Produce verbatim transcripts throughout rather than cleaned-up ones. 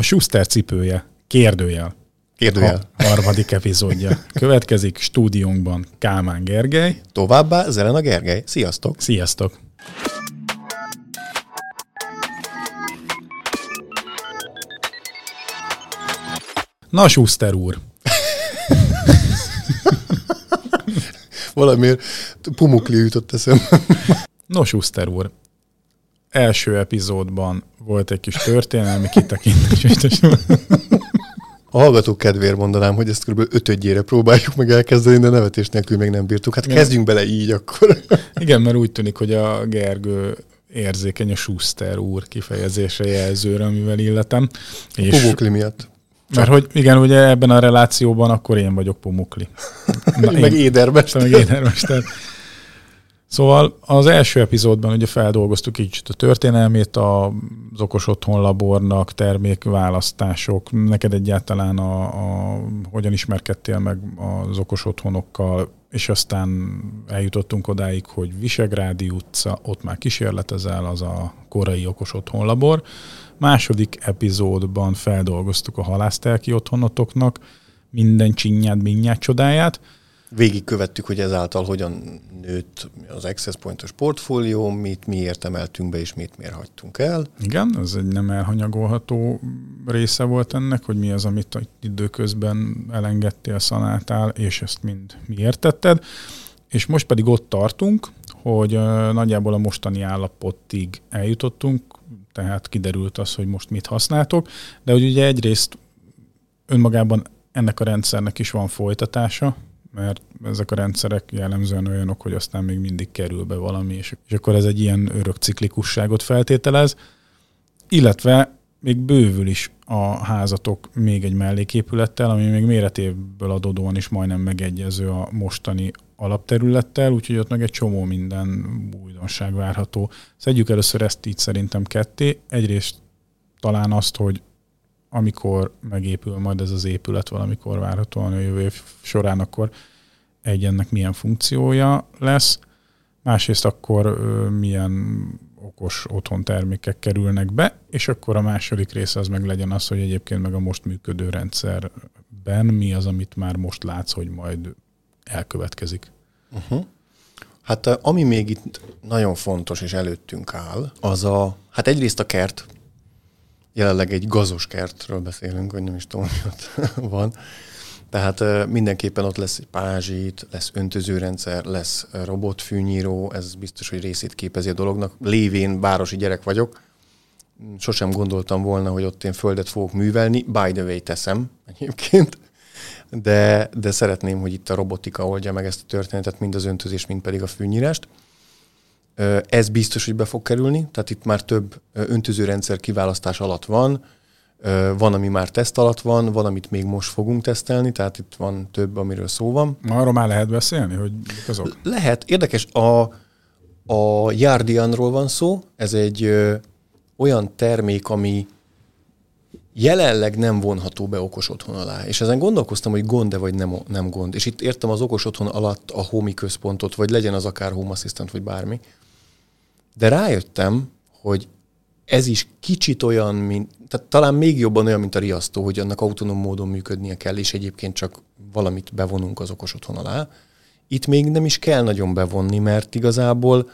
A Schuster cipője, kérdőjel. Kérdőjel. A harmadik epizódja következik, stúdiónkban Kálmán Gergely. Továbbá Zelena Gergely. Sziasztok! Sziasztok! Na, Schuster úr! Valamiért pumukli jutott eszembe. No, Schuster úr! Első epizódban volt egy kis történelmi kitekintés. A hallgatók kedvéért mondanám, hogy ezt kb. ötödjére próbáljuk meg elkezdeni, de nevetés nélkül még nem bírtuk. Hát kezdjünk bele így akkor. Igen, mert úgy tűnik, hogy a Gergő érzékeny a Schuster úr kifejezésre, jelzőre, amivel illetem. A és pumukli miatt. Mert hogy igen, ugye ebben a relációban akkor én vagyok pumukli. Na, meg édermester. Meg édermester. Szóval az első epizódban ugye feldolgoztuk így a történelmét az okos otthonlabornak, termékválasztások, neked egyáltalán a, a, hogyan ismerkedtél meg az okos otthonokkal, és aztán eljutottunk odáig, hogy Visegrádi utca, ott már kísérletezel, az a korai okos otthonlabor. Második epizódban feldolgoztuk a halásztelki otthonotoknak minden csinyát, minnyát, csodáját. Végigkövettük, hogy ezáltal hogyan nőtt az Access Point-os portfólió, mit miért emeltünk be, és mit miért hagytunk el. Igen, ez egy nem elhanyagolható része volt ennek, hogy mi az, amit időközben elengedtél, szanáltál, és ezt mind miért tetted. És most pedig ott tartunk, hogy nagyjából a mostani állapotig eljutottunk, tehát kiderült az, hogy most mit használtok, de hogy ugye egyrészt önmagában ennek a rendszernek is van folytatása, mert ezek a rendszerek jellemzően olyanok, hogy aztán még mindig kerül be valami, és akkor ez egy ilyen örök ciklikusságot feltételez. Illetve még bővül is a házatok még egy melléképülettel, ami még méretéből adódóan is majdnem megegyező a mostani alapterülettel, úgyhogy ott meg egy csomó minden újdonság várható. Szedjük először ezt így szerintem ketté. Egyrészt talán azt, hogy amikor megépül majd ez az épület, valamikor várhatóan a jövő év során, akkor egy ennek milyen funkciója lesz, másrészt akkor milyen okos otthon termékek kerülnek be, és akkor a második része az meg legyen az, hogy egyébként meg a most működő rendszerben mi az, amit már most látsz, hogy majd elkövetkezik. Uh-huh. Hát ami még itt nagyon fontos és előttünk áll, az a, hát egyrészt a kert. Jelenleg egy gazos kertről beszélünk, hogy nem is tudom, van. Tehát mindenképpen ott lesz egy pázsit, lesz öntözőrendszer, lesz robotfűnyíró, ez biztos, hogy részét képezi a dolognak. Lévén városi gyerek vagyok, sosem gondoltam volna, hogy ott én földet fogok művelni, by the way teszem egyébként, de, de szeretném, hogy itt a robotika oldja meg ezt a történetet, mind az öntözés, mind pedig a fűnyírást. Ez biztos, hogy be fog kerülni, tehát itt már több öntözőrendszer kiválasztás alatt van, van, ami már teszt alatt van, van, amit még most fogunk tesztelni, tehát itt van több, amiről szó van. Arról már lehet beszélni, hogy mik azok? Lehet, érdekes, a, a Yardianról van szó, ez egy ö, olyan termék, ami jelenleg nem vonható be okos otthon alá. És ezen gondolkoztam, hogy gond-e vagy nem, nem gond. És itt értem az okos otthon alatt a Homey központot, vagy legyen az akár Home Assistant, vagy bármi. De rájöttem, hogy ez is kicsit olyan, mint, tehát talán még jobban olyan, mint a riasztó, hogy annak autonóm módon működnie kell, és egyébként csak valamit bevonunk az okos otthon alá. Itt még nem is kell nagyon bevonni, mert igazából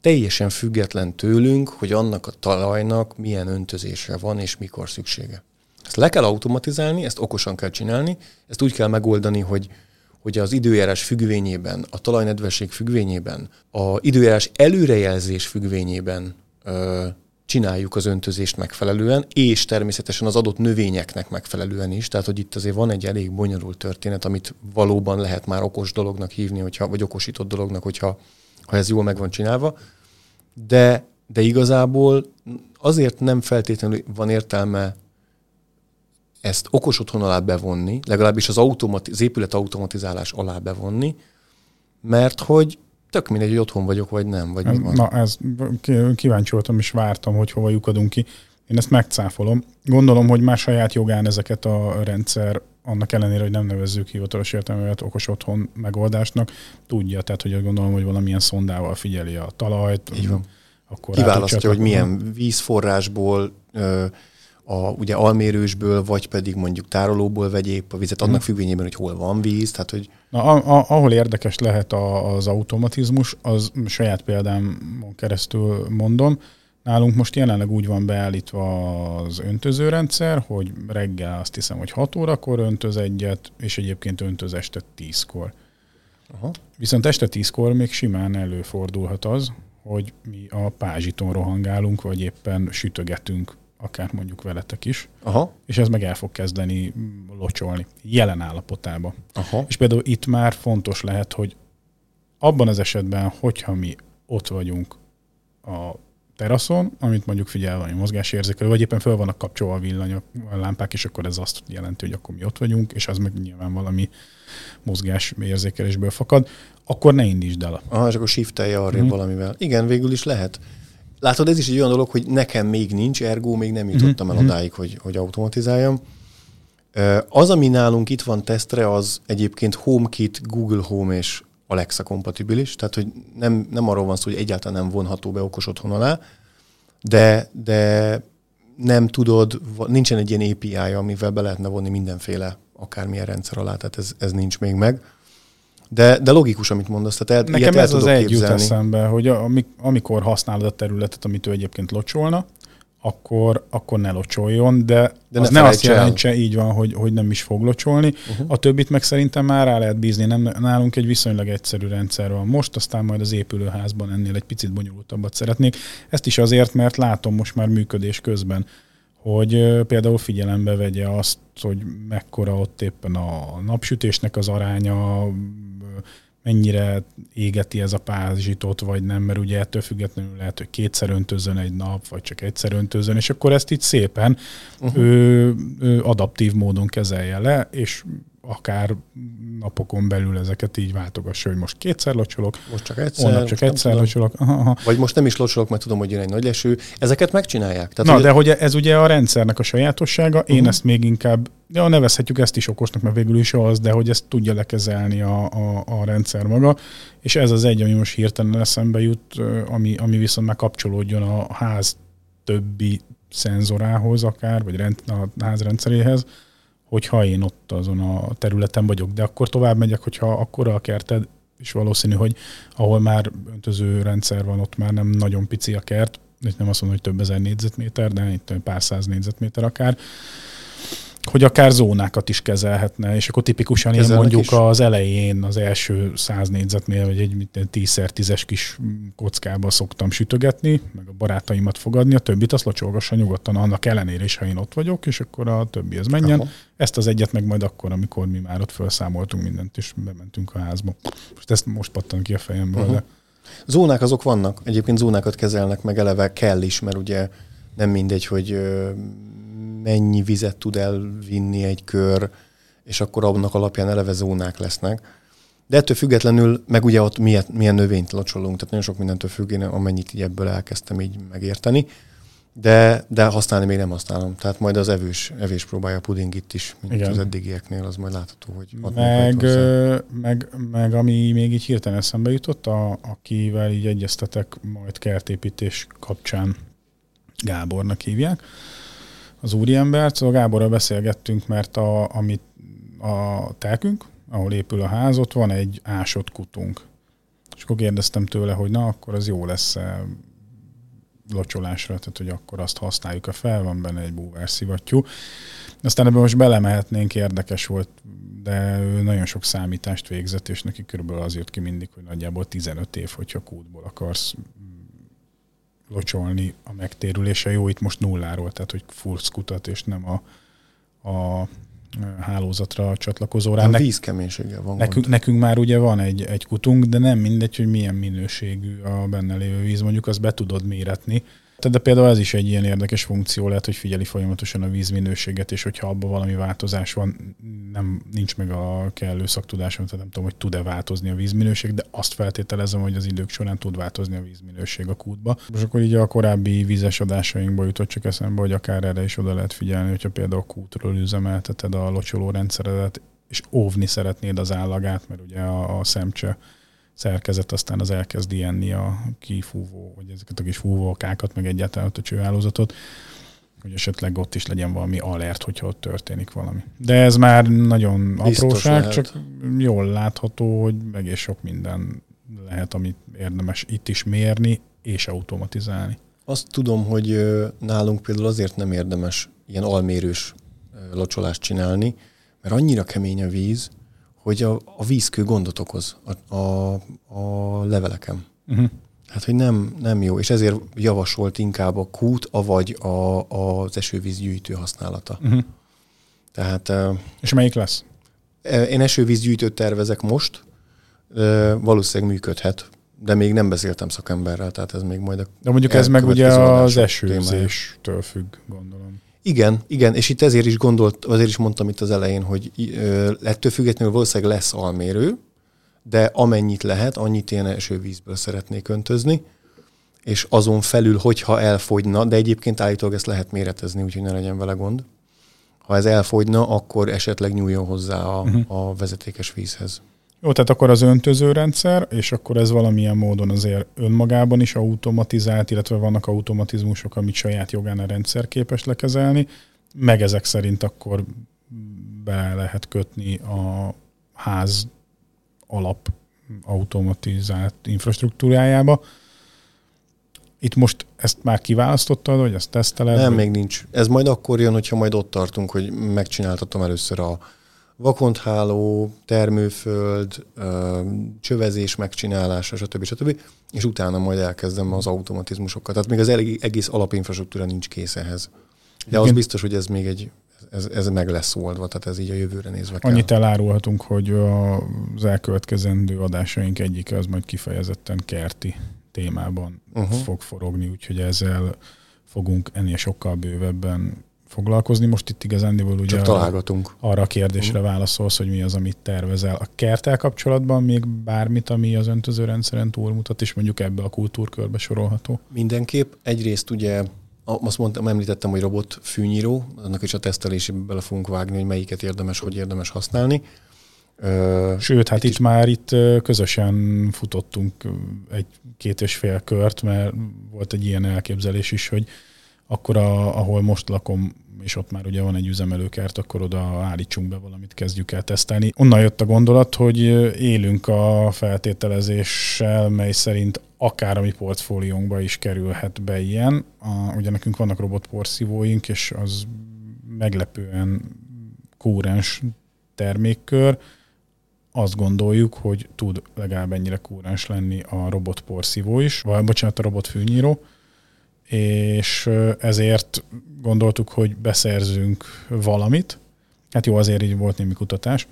teljesen független tőlünk, hogy annak a talajnak milyen öntözésre van, és mikor szüksége. Ezt le kell automatizálni, ezt okosan kell csinálni, ezt úgy kell megoldani, hogy, hogy az időjárás függvényében, a talajnedvesség függvényében, a időjárás előrejelzés függvényében ö, csináljuk az öntözést megfelelően, és természetesen az adott növényeknek megfelelően is, tehát hogy itt azért van egy elég bonyolult történet, amit valóban lehet már okos dolognak hívni, hogyha, vagy okosított dolognak, hogyha ha ez jól meg van csinálva, de, de igazából azért nem feltétlenül van értelme ezt okos otthon alá bevonni, legalábbis az, automati- az épület automatizálás alá bevonni, mert hogy tök mindegy, hogy otthon vagyok, vagy nem. Vagy mi van. Na, ez kíváncsi voltam, és vártam, hogy hova lyukadunk ki. Én ezt megcáfolom. Gondolom, hogy már saját jogán ezeket a rendszer, annak ellenére, hogy nem nevezzük hivatalos értelművet okos otthon megoldásnak, tudja, tehát hogy gondolom, hogy valamilyen szondával figyeli a talajt. Így van. Akkor kiválasztja, hogy milyen vízforrásból, a, ugye almérősből, vagy pedig mondjuk tárolóból vegyépp a vizet, annak függvényében, hogy hol van víz. Tehát, hogy... Na, a, a, ahol érdekes lehet a, az automatizmus, az saját példámon keresztül mondom. Nálunk most jelenleg úgy van beállítva az öntözőrendszer, hogy reggel azt hiszem, hogy hat órakor öntöz egyet, és egyébként öntöz este tízkor. Aha. Viszont este tízkor még simán előfordulhat az, hogy mi a pázsiton rohangálunk, vagy éppen sütögetünk, akár mondjuk veletek is. Aha. És ez meg el fog kezdeni locsolni, jelen állapotában. Aha. És például itt már fontos lehet, hogy abban az esetben, hogyha mi ott vagyunk a teraszon, amit mondjuk figyel valami mozgásérzékelő, vagy éppen föl vannak kapcsolva a villanyok, a lámpák, és akkor ez azt jelenti, hogy akkor mi ott vagyunk, és az meg nyilván valami mozgásérzékelésből fakad, akkor ne indítsd el. Aha, és akkor shiftelje arrébb mm. valamivel. Igen, végül is lehet. Látod, ez is egy olyan dolog, hogy nekem még nincs, ergo még nem jutottam mm-hmm. el odáig, hogy, hogy automatizáljam. Az, ami nálunk itt van tesztre, az egyébként HomeKit, Google Home és Alexa kompatibilis, tehát hogy nem, nem arról van szó, hogy egyáltalán nem vonható be okos otthon alá, de, de nem tudod, nincsen egy ilyen á pé í-ja, amivel be lehetne vonni mindenféle akármilyen rendszer alá, tehát ez, ez nincs még meg. De, de logikus, amit mondasz, tehát el, nekem ez az egy jut eszembe, hogy amikor használod a területet, amit ő egyébként locsolna, akkor, akkor ne locsoljon, de, de az ne, ne azt jelentse, így van, hogy, hogy nem is fog locsolni. Uh-huh. A többit meg szerintem már rá lehet bízni. Nem, nálunk egy viszonylag egyszerű rendszer van most, aztán majd az épülőházban ennél egy picit bonyolultabbat szeretnék. Ezt is azért, mert látom most már működés közben, hogy például figyelembe vegye azt, hogy mekkora ott éppen a napsütésnek az aránya, mennyire égeti ez a pázsitot, vagy nem, mert ugye ettől függetlenül lehet, hogy kétszer öntözön egy nap, vagy csak egyszer öntözön, és akkor ezt így szépen uh-huh. ő, ő adaptív módon kezelje le, és akár napokon belül ezeket így váltogassa, hogy most kétszer locsolok, most csak egyszer, most csak egyszer locsolok. Aha, aha. Vagy most nem is locsolok, mert tudom, hogy jön egy nagy eső. Ezeket megcsinálják. Tehát, na, hogy... de hogy ez ugye a rendszernek a sajátossága, uh-huh. én ezt még inkább, ja, nevezhetjük ezt is okosnak, mert végül is az, de hogy ezt tudja lekezelni a, a, a rendszer maga, és ez az egy, ami most hirtelen eszembe jut, ami, ami viszont már kapcsolódjon a ház többi szenzorához akár, vagy rend, a ház rendszeréhez, hogyha én ott azon a területen vagyok, de akkor tovább megyek, hogyha akkora a kerted, és valószínű, hogy ahol már öntöző rendszer van, ott már nem nagyon pici a kert, nem azt mondom, hogy több ezer négyzetméter, de itt pár száz négyzetméter akár, hogy akár zónákat is kezelhetne, és akkor tipikusan én mondjuk is az elején az első száz négyzetméter, vagy egy tízszer tízes kis kockába szoktam sütögetni, meg a barátaimat fogadni, a többit azt locsolgassa nyugodtan, annak ellenére is, ha én ott vagyok, és akkor a többi az menjen. Aha. Ezt az egyet meg majd akkor, amikor mi már ott felszámoltunk mindent, és bementünk a házba. Most ezt most pattan ki a fejemből. Uh-huh. De... Zónák azok vannak. Egyébként zónákat kezelnek, meg eleve kell is, mert ugye nem mindegy, hogy... mennyi vizet tud elvinni egy kör, és akkor annak alapján eleve zónák lesznek. De ettől függetlenül, meg ugye ott milyen, milyen növényt locsolunk, tehát nagyon sok mindentől függően, amennyit így ebből elkezdtem így megérteni, de, de használni még nem használom. Tehát majd az evős, evés próbálja a puding itt is, mint igen. az eddigieknél, az majd látható, hogy meg, meg, meg ami még így hirtelen eszembe jutott, a, akivel így egyeztetek majd kertépítés kapcsán, Gábornak hívják, az úriembert, szóval Gáborral beszélgettünk, mert a, amit a telkünk, ahol épül a ház, ott van egy ásott kutunk. És akkor kérdeztem tőle, hogy na, akkor az jó lesz locsolásra, tehát hogy akkor azt használjuk, a fel van benne egy búvárszivattyú. Aztán ebben most belemehetnénk, érdekes volt, de ő nagyon sok számítást végzett, és neki körülbelül az jött ki mindig, hogy nagyjából tizenöt év, hogyha kútból akarsz locsolni, a megtérülése jó, itt most nulláról, tehát hogy fursz kutat, és nem a, a hálózatra csatlakozó rá. A vízkeménységgel van nekünk, nekünk már ugye van egy, egy kutunk, de nem mindegy, hogy milyen minőségű a benne lévő víz, mondjuk azt be tudod méretni. De például ez is egy ilyen érdekes funkció lehet, hogy figyeli folyamatosan a vízminőséget, és hogyha abban valami változás van, nem, nincs meg a kellő szaktudásom, tehát nem tudom, hogy tud-e változni a vízminőség, de azt feltételezem, hogy az idők során tud változni a vízminőség a kútba. És akkor így a korábbi vízes adásainkba jutott csak eszembe, hogy akár erre is oda lehet figyelni, hogyha például a kútról üzemelteted a locsoló rendszeredet, és óvni szeretnéd az állagát, mert ugye a, a szemcse szerkezet, aztán az elkezdi enni a kifúvó, vagy ezeket a kis fúvókákat, meg egyáltalán a csőhálózatot, hogy esetleg ott is legyen valami alert, hogyha ott történik valami. De ez már nagyon apróság, csak jól látható, hogy egész sok minden lehet, amit érdemes itt is mérni és automatizálni. Azt tudom, hogy nálunk például azért nem érdemes ilyen almérős locsolást csinálni, mert annyira kemény a víz, hogy a, a vízkő gondot okoz a, a, a levelekem. Uh-huh. Hát, hogy nem, nem jó, és ezért javasolt inkább a kút, avagy a, az esővízgyűjtő használata. Uh-huh. Tehát, és melyik lesz? Én esővízgyűjtőt tervezek most, valószínűleg működhet, de még nem beszéltem szakemberrel, tehát ez még majd a... De mondjuk ez meg ugye az esőzéstől függ, gondolom. Igen, igen, és itt ezért is gondolt, azért is mondtam itt az elején, hogy ettől függetlenül valószínűleg lesz almérő, de amennyit lehet, annyit én esővízből szeretnék öntözni, és azon felül, hogyha elfogyna, de egyébként állítólag ezt lehet méretezni, úgyhogy ne legyen vele gond. Ha ez elfogyna, akkor esetleg nyúljon hozzá a, uh-huh. a vezetékes vízhez. Jó, tehát akkor az öntözőrendszer, és akkor ez valamilyen módon azért önmagában is automatizált, illetve vannak automatizmusok, amit saját jogán a rendszer képes lekezelni, meg ezek szerint akkor be lehet kötni a ház alap automatizált infrastruktúrájába. Itt most ezt már kiválasztottad, vagy ezt teszteled? Nem, vagy? Még nincs. Ez majd akkor jön, hogyha majd ott tartunk, hogy megcsináltatom először a vakondháló, termőföld, csövezés megcsinálása, stb. stb. És utána majd elkezdem az automatizmusokat. Tehát még az egész alapinfrastruktúra nincs kész ehhez. De igen, az biztos, hogy ez még egy Ez, ez meg lesz oldva, tehát ez így a jövőre nézve kell. Annyit elárulhatunk, hogy az elkövetkezendő adásaink egyike az majd kifejezetten kerti témában uh-huh. fog forogni, úgyhogy ezzel fogunk ennél sokkal bővebben foglalkozni. Most itt igazándiból ugye arra, arra a kérdésre uh-huh. válaszolsz, hogy mi az, amit tervezel. A kerttel kapcsolatban még bármit, ami az öntözőrendszeren túlmutat, és mondjuk ebbe a kultúrkörbe sorolható? Mindenképp. Egyrészt ugye azt mondtam, említettem, hogy robot fűnyíró, annak is a tesztelésébe bele fogunk vágni, hogy melyiket érdemes, hogy érdemes használni. Sőt, hát itt, itt már itt közösen futottunk egy-két és fél kört, mert volt egy ilyen elképzelés is, hogy akkor, a, ahol most lakom, és ott már ugye van egy üzemelőkert, akkor oda állítsunk be valamit, kezdjük el tesztelni. Onnan jött a gondolat, hogy élünk a feltételezéssel, mely szerint akár a mi portfóliónkba is kerülhet be ilyen. A, ugye nekünk vannak robotporszívóink, és az meglepően kúrens termékkör. Azt gondoljuk, hogy tud legalább ennyire kúrens lenni a robotporszívó is, vagy bocsánat, a robotfűnyíró, és ezért gondoltuk, hogy beszerzünk valamit. Hát jó, azért így volt némi kutatás,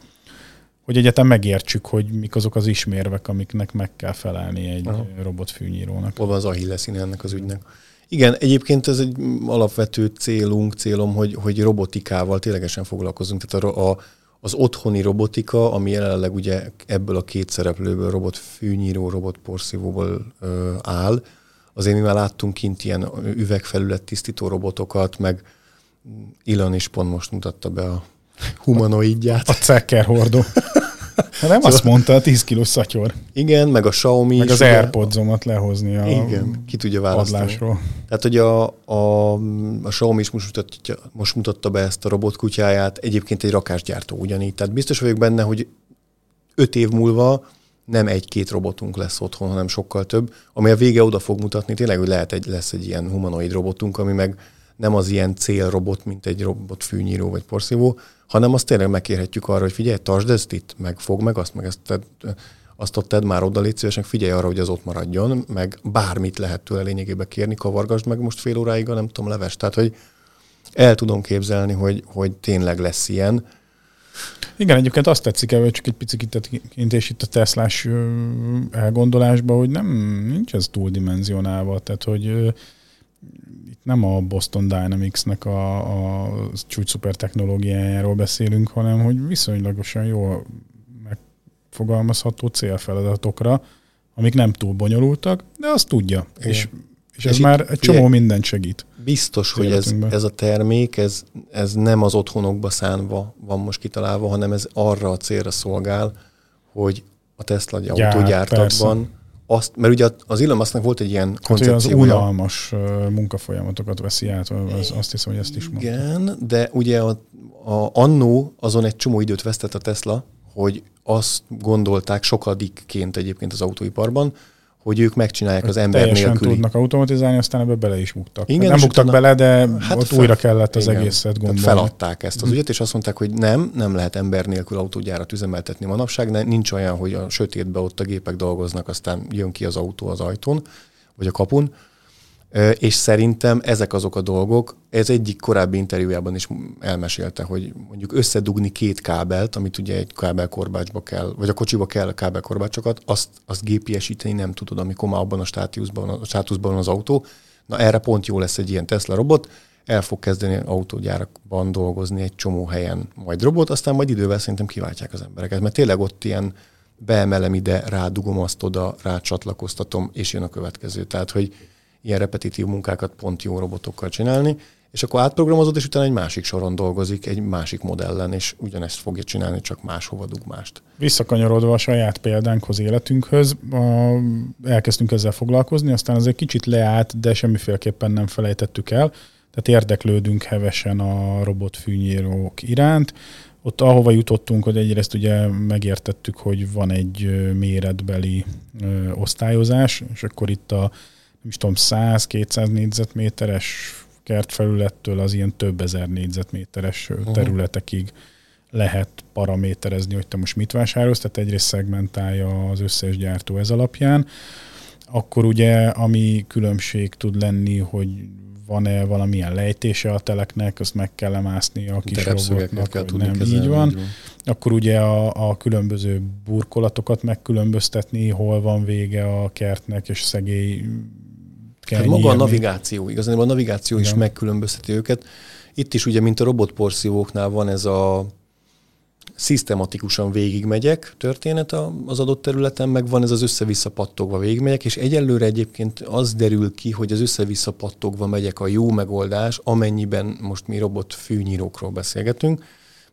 hogy egyetem megértsük, hogy mik azok az ismérvek, amiknek meg kell felelni egy Aha. robotfűnyírónak. Hol van az ahilleszíne ennek az ügynek? Igen, egyébként ez egy alapvető célunk, célom, hogy, hogy robotikával ténylegesen foglalkozunk. Tehát a, a, az otthoni robotika, ami jelenleg ugye ebből a két szereplőből, robotfűnyíró, robotporszívóból ö, áll, azért mi már láttunk kint ilyen üvegfelület tisztító robotokat, meg Ilan is pont most mutatta be a humanoidját. A cekkerhordó. Nem szóval azt mondta, a tíz kilós szatyor. Igen, meg a Xiaomi. Meg az AirPodsomat lehozni a igen, ki tudja választani. Adlásról. Tehát, hogy a, a, a Xiaomi is most mutatta, most mutatta be ezt a robotkutyáját, egyébként egy rakásgyártó ugyanígy. Tehát biztos vagyok benne, hogy öt év múlva nem egy-két robotunk lesz otthon, hanem sokkal több, ami a vége oda fog mutatni, tényleg, hogy lehet egy, lesz egy ilyen humanoid robotunk, ami meg nem az ilyen célrobot, mint egy robot fűnyíró vagy porszívó, hanem azt tényleg megkérhetjük arra, hogy figyelj, tartsd ezt itt, meg fogd meg azt, meg ezt tedd, azt ott tedd már oda, légy szívesen, figyelj arra, hogy az ott maradjon, meg bármit lehet tőle lényegében kérni, kavargasd meg most fél óráig, nem tudom, leves. Tehát, hogy el tudom képzelni, hogy, hogy tényleg lesz ilyen. Igen, egyébként azt tetszik el, hogy csak egy picit és itt a Teslás elgondolásban, hogy nem, nincs ez túldimenzionálva, tehát hogy itt nem a Boston Dynamics-nek a, a csúcs szuper technológiájáról beszélünk, hanem hogy viszonylagosan jól megfogalmazható célfeladatokra, amik nem túl bonyolultak, de azt tudja, és, és ez és már egy csomó mindent segít. Biztos, hogy ez, ez a termék, ez, ez nem az otthonokba szánva van most kitalálva, hanem ez arra a célra szolgál, hogy a Tesla autógyártakban Azt, mert ugye az Elon Musknak volt egy ilyen koncepció. Hát, az unalmas munkafolyamatokat veszi át, az, azt hiszem, hogy ezt is mondta. Igen, de ugye a, a, annó azon egy csomó időt vesztett a Tesla, hogy azt gondolták sokadikként egyébként az autóiparban, hogy ők megcsinálják az ember nélküli. Teljesen tudnak automatizálni, aztán ebbe bele is buktak. Igen, nem buktak utána, bele, de hát ott fel, újra kellett az igen, egészet gondolni. Feladták ezt az ügyet, és azt mondták, hogy nem, nem lehet ember nélkül autógyárat üzemeltetni manapság, de nincs olyan, hogy a sötétben ott a gépek dolgoznak, aztán jön ki az autó az ajtón, vagy a kapun. És szerintem ezek azok a dolgok, ez egyik korábbi interjújában is elmesélte, hogy mondjuk összedugni két kábelt, amit ugye egy kábelkorbácsba kell, vagy a kocsiba kell kábelkorbácsokat, azt, azt gépiesíteni nem tudod, amikor már abban a státuszban, a státuszban az autó. Na erre pont jó lesz egy ilyen Tesla robot, el fog kezdeni autógyárakban dolgozni egy csomó helyen majd robot, aztán majd idővel szerintem kiváltják az embereket, mert tényleg ott ilyen beemelem ide, rádugom azt oda, rácsatlakoztatom, és jön a következő. Tehát, hogy ilyen repetitív munkákat pont jó robotokkal csinálni, és akkor átprogramozod, és utána egy másik soron dolgozik, egy másik modellen, és ugyanezt fogja csinálni, csak máshova dug mást. Visszakanyarodva a saját példánkhoz, életünkhöz, elkezdtünk ezzel foglalkozni, aztán az egy kicsit leállt, de semmiféleképpen nem felejtettük el, tehát érdeklődünk hevesen a robotfűnyírók iránt. Ott ahova jutottunk, hogy egyrészt ugye megértettük, hogy van egy méretbeli osztályozás, és akkor itt a nem is tudom, száz-kétszáz négyzetméteres kertfelülettől az ilyen több ezer négyzetméteres uh-huh. területekig lehet paraméterezni, hogy te most mit vásárolsz, tehát egyrészt szegmentálja az összes gyártó ez alapján. Akkor ugye, ami különbség tud lenni, hogy van-e valamilyen lejtése a teleknek, azt meg kell emászni a kis robotnak, kell tudni nem kezelni, így van. Így van. Akkor ugye a, a különböző burkolatokat megkülönböztetni, hol van vége a kertnek, és szegély hát maga a navigáció, igazán a navigáció igen. is megkülönbözteti őket. Itt is ugye, mint a robotporszívóknál van ez a szisztematikusan végigmegyek történet az adott területen, meg van ez az össze-vissza pattogva végigmegyek, és egyelőre egyébként az derül ki, hogy az össze-vissza pattogva megyek a jó megoldás, amennyiben most mi robot fűnyírókról beszélgetünk.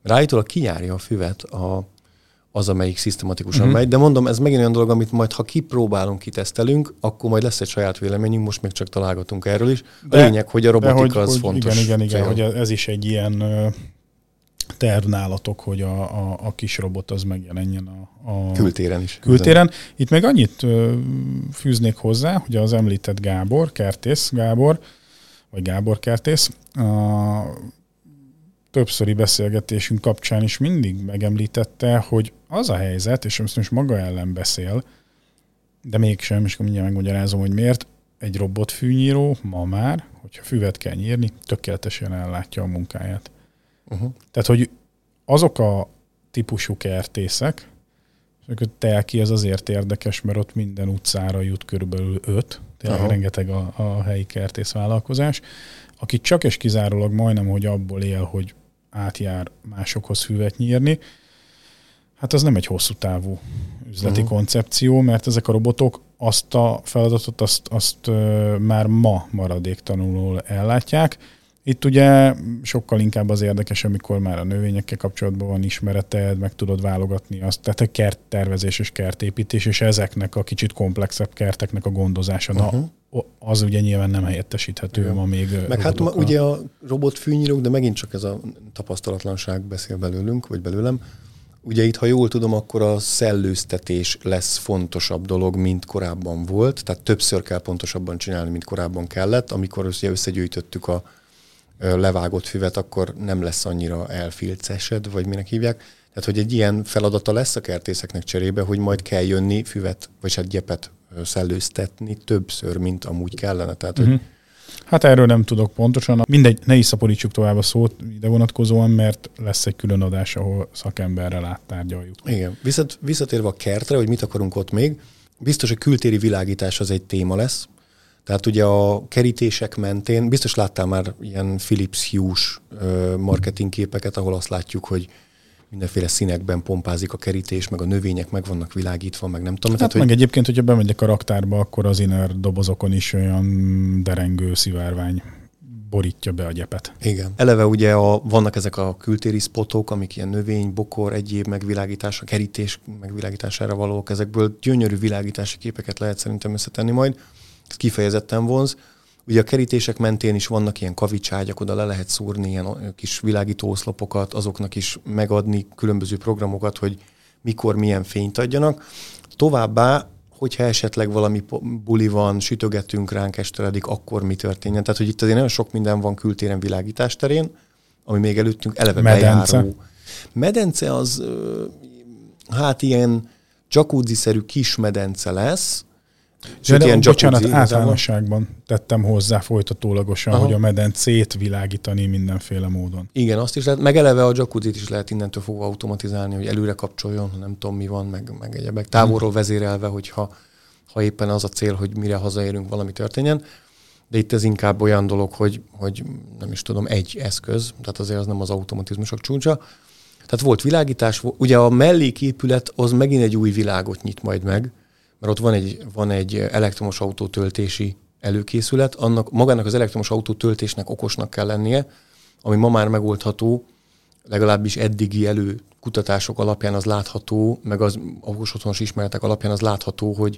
Rájutólag kijárja a füvet a, az, amelyik szisztematikusan uh-huh. megy, de mondom, ez megint olyan dolog, amit majd ha kipróbálunk, kitesztelünk, akkor majd lesz egy saját véleményünk, most még csak találgatunk erről is. De, a lényeg, hogy a robotika hogy, az hogy fontos. Igen, igen, igen, hogy ez is egy ilyen terv nálatok, hogy a, a, a kis robot az megjelenjen a, a kültéren is. Kültéren. Itt meg annyit fűznék hozzá, hogy az említett Gábor, kertész Gábor, vagy Gábor kertész, a többszöri beszélgetésünk kapcsán is mindig megemlítette, hogy az a helyzet, és most maga ellen beszél, de mégsem, és akkor mindjárt megmagyarázom, hogy miért, egy robotfűnyíró ma már, hogyha füvet kell nyírni, tökéletesen ellátja a munkáját. Uh-huh. Tehát, hogy azok a típusú kertészek, és tel ki ez azért érdekes, mert ott minden utcára jut körülbelül öt, tényleg uh-huh. rengeteg a, a helyi kertészvállalkozás, aki csak és kizárólag majdnem, hogy abból él, hogy átjár másokhoz füvet nyírni, hát az nem egy hosszú távú üzleti uh-huh. koncepció, mert ezek a robotok azt a feladatot, azt, azt már ma maradéktalanul ellátják. Itt ugye sokkal inkább az érdekes, amikor már a növényekkel kapcsolatban van ismereted, meg tudod válogatni azt, tehát a kerttervezés és kertépítés, és ezeknek a kicsit komplexebb kerteknek a gondozása. Uh-huh. Na, az ugye nyilván nem helyettesíthető uh-huh. ma még. Meg hát ma ugye a robotfűnyírók, de megint csak ez a tapasztalatlanság beszél belőlünk, vagy belőlem. Ugye itt, ha jól tudom, akkor a szellőztetés lesz fontosabb dolog, mint korábban volt, tehát többször kell pontosabban csinálni, mint korábban kellett, amikor ugye összegyűjtöttük a levágott füvet, akkor nem lesz annyira elfilcesed, vagy minek hívják. Tehát, hogy egy ilyen feladata lesz a kertészeknek cserébe, hogy majd kell jönni füvet, vagy hát gyepet szellőztetni többször, mint amúgy kellene. Tehát, uh-huh. hogy... Hát erről nem tudok pontosan. Mindegy, ne is szaporítsuk tovább a szót ide vonatkozóan, mert lesz egy külön adás, ahol szakemberrel áttárgyaljuk. Igen. Viszont visszatérve a kertre, hogy mit akarunk ott még, biztos, hogy kültéri világítás az egy téma lesz. Tehát ugye a kerítések mentén, biztos láttál már ilyen Philips Hue-s marketing képeket, ahol azt látjuk, hogy mindenféle színekben pompázik a kerítés, meg a növények meg vannak világítva, meg nem tudom. Hát tehát, meg hogy... egyébként, hogyha bemegyek a raktárba, akkor az inner dobozokon is olyan derengő szivárvány borítja be a gyepet. Igen. Eleve ugye a, vannak ezek a kültéri spotok, amik ilyen növény, bokor, egyéb megvilágítása, kerítés megvilágítására valók, ezekből gyönyörű világítási képeket lehet szerintem összetenni majd. Ez kifejezetten vonz. Ugye a kerítések mentén is vannak ilyen kavicságyak, oda le lehet szúrni ilyen kis világító oszlopokat, azoknak is megadni különböző programokat, hogy mikor milyen fényt adjanak. Továbbá, hogyha esetleg valami buli van, sütögetünk, ránk esteledik, akkor mi történjen. Tehát, hogy itt azért nagyon sok minden van kültéren, világítás terén, ami még előttünk eleve medence. Bejáró. Medence az hát ilyen jacuzzi-szerű kis medence lesz. De, de ilyen bocsánat, jacuzzi, általánosságban tettem hozzá folytatólagosan, aha, hogy a medencét világítani mindenféle módon. Igen, azt is lehet, meg eleve a jacuzzit is lehet innentől fogva automatizálni, hogy előre kapcsoljon, ha nem tudom mi van, meg, meg egyebek. Távolról vezérelve, hogyha ha éppen az a cél, hogy mire hazaérünk, valami történjen. De itt ez inkább olyan dolog, hogy, hogy nem is tudom, egy eszköz, tehát azért az nem az automatizmusok csúcsa. Tehát volt világítás, ugye a melléképület az megint egy új világot nyit majd meg, mert ott van egy, van egy elektromos autótöltési előkészület, annak, magának az elektromos autótöltésnek okosnak kell lennie, ami ma már megoldható, legalábbis eddigi előkutatások alapján az látható, meg az okos otthonos ismeretek alapján az látható, hogy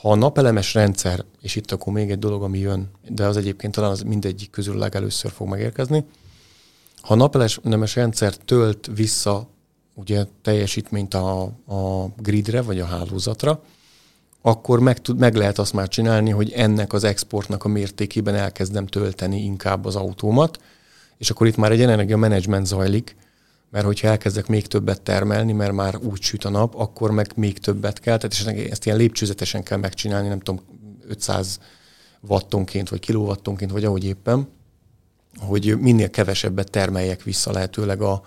ha a napelemes rendszer, és itt akkor még egy dolog, ami jön, de az egyébként talán az mindegyik közül legelőször fog megérkezni, ha a napelemes rendszer tölt vissza ugye teljesítményt a, a gridre, vagy a hálózatra, akkor meg, tud, meg lehet azt már csinálni, hogy ennek az exportnak a mértékében elkezdem tölteni inkább az autómat, és akkor itt már egy energiamenedzsment zajlik, mert hogyha elkezdek még többet termelni, mert már úgy süt a nap, akkor meg még többet kell, tehát ezt ilyen lépcsőzetesen kell megcsinálni, nem tudom, ötszáz wattonként, vagy kilowattonként, vagy ahogy éppen, hogy minél kevesebbet termeljek vissza lehetőleg a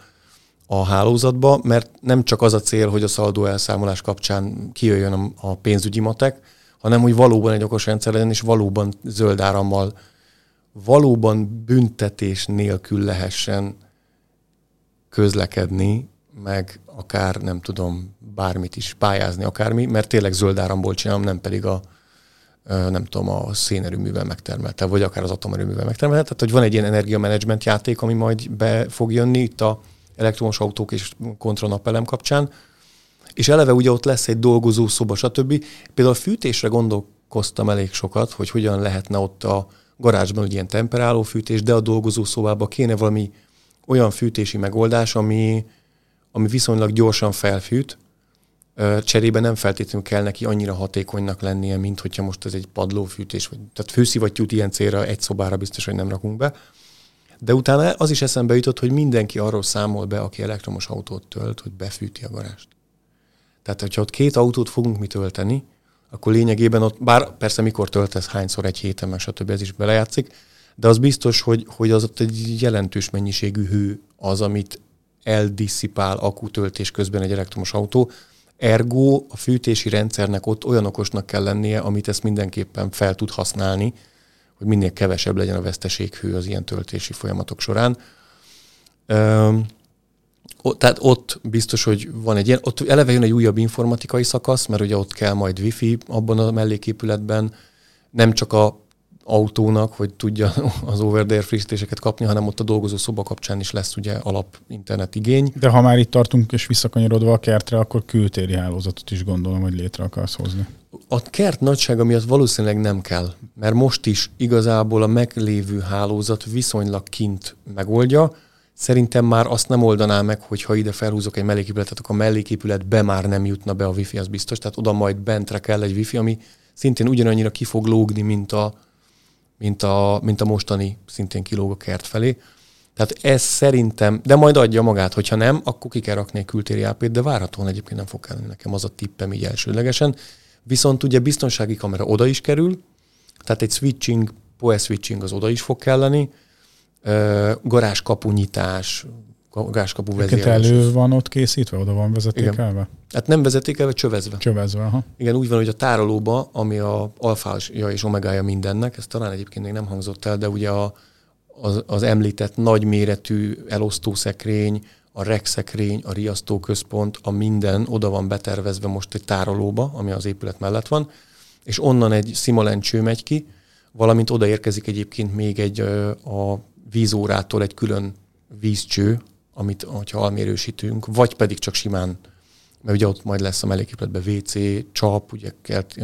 a hálózatba, mert nem csak az a cél, hogy a szaldó elszámolás kapcsán kijöjjön a pénzügyi matek, hanem hogy valóban egy okos rendszer legyen, és valóban zöld árammal, valóban büntetés nélkül lehessen közlekedni, meg akár nem tudom, bármit is pályázni, akármi, mert tényleg zöld áramból csinálom, nem pedig a nem tudom, a szénerőművel megtermelte, vagy akár az atomerőművel megtermelte. Tehát, hogy van egy ilyen energiamenedzsment játék, ami majd be fog jönni itt a elektromos autók és kontra napelem kapcsán, és eleve ugye ott lesz egy dolgozó szoba, stb. Például a fűtésre gondolkoztam elég sokat, hogy hogyan lehetne ott a garázsban ugye ilyen temperáló fűtés, de a dolgozó szobában kéne valami olyan fűtési megoldás, ami, ami viszonylag gyorsan felfűt, cserébe nem feltétlenül kell neki annyira hatékonynak lennie, mint hogyha most ez egy padlófűtés, vagy, tehát főszivattyút ilyen célra egy szobára biztos, hogy nem rakunk be. De utána az is eszembe jutott, hogy mindenki arról számol be, aki elektromos autót tölt, hogy befűti a garást. Tehát, hogyha ott két autót fogunk mi tölteni, akkor lényegében ott, bár persze mikor töltesz, hányszor egy héten, meg stb. Ez is belejátszik, de az biztos, hogy, hogy az ott egy jelentős mennyiségű hő az, amit eldisszipál akutöltés közben egy elektromos autó. Ergo a fűtési rendszernek ott olyan okosnak kell lennie, amit ezt mindenképpen fel tud használni, hogy minél kevesebb legyen a veszteséghő az ilyen töltési folyamatok során. Üm, ott, tehát ott biztos, hogy van egy ilyen, ott eleve jön egy újabb informatikai szakasz, mert ugye ott kell majd wifi abban a melléképületben, nem csak az autónak, hogy tudja az over the air frissítéseket kapni, hanem ott a dolgozó szoba kapcsán is lesz ugye alap internet igény. De ha már itt tartunk és visszakanyarodva a kertre, akkor kültéri hálózatot is gondolom, hogy létre akarsz hozni. A kert nagysága miatt valószínűleg nem kell, mert most is igazából a meglévő hálózat viszonylag kint megoldja. Szerintem már azt nem oldaná meg, hogy ha ide felhúzok egy melléképületet, akkor a melléképületbe már nem jutna be a wifi, az biztos. Tehát oda majd bentre kell egy wifi, ami szintén ugyanannyira ki fog lógni, mint a, mint a, mint a mostani szintén kilóg a kert felé. Tehát ez szerintem, de majd adja magát, hogyha nem, akkor ki kell rakni egy kültéri á pét, de várhatóan egyébként nem fog kelleni nekem, az a tippem így elsődlegesen. Viszont ugye biztonsági kamera oda is kerül, tehát egy switching, poe switching az oda is fog kelleni, uh, garázskapunyítás, garázskapu vezérlés. Elő van ott készítve, oda van vezetékelve? Hát nem vezetékelve, csövezve. Csövezve, aha. Igen, úgy van, hogy a tárolóba, ami a alfája és omegája mindennek, ez talán egyébként még nem hangzott el, de ugye a, az, az említett nagyméretű elosztószekrény, a rekszekrény, a riasztóközpont, a minden oda van betervezve most egy tárolóba, ami az épület mellett van, és onnan egy szima lencső megy ki, valamint odaérkezik egyébként még egy a vízórától egy külön vízcső, amit ha almérősítünk, vagy pedig csak simán, mert ugye ott majd lesz a melléképületben vé cé, csap, ugye kert,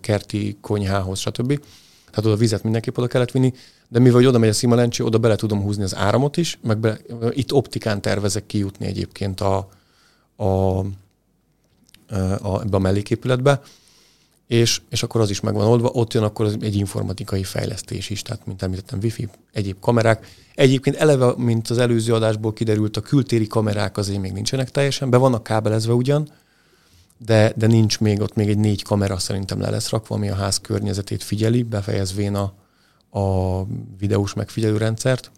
kerti, konyhához, stb. Tehát oda vizet mindenképp oda kellett vinni, de mivel oda megy a szimalencső, oda bele tudom húzni az áramot is, meg bele, itt optikán tervezek kijutni egyébként a, a, a, a, ebbe a melléképületbe, és, és akkor az is megvan oldva, ott jön akkor az egy informatikai fejlesztés is, tehát mint említettem, wifi, egyéb kamerák. Egyébként eleve, mint az előző adásból kiderült, a kültéri kamerák azért még nincsenek teljesen, be vannak kábelezve ugyan, de, de nincs még, ott még egy négy kamera szerintem le lesz rakva, ami a ház környezetét figyeli, befejezvén a, a videós megfigyelő rendszert.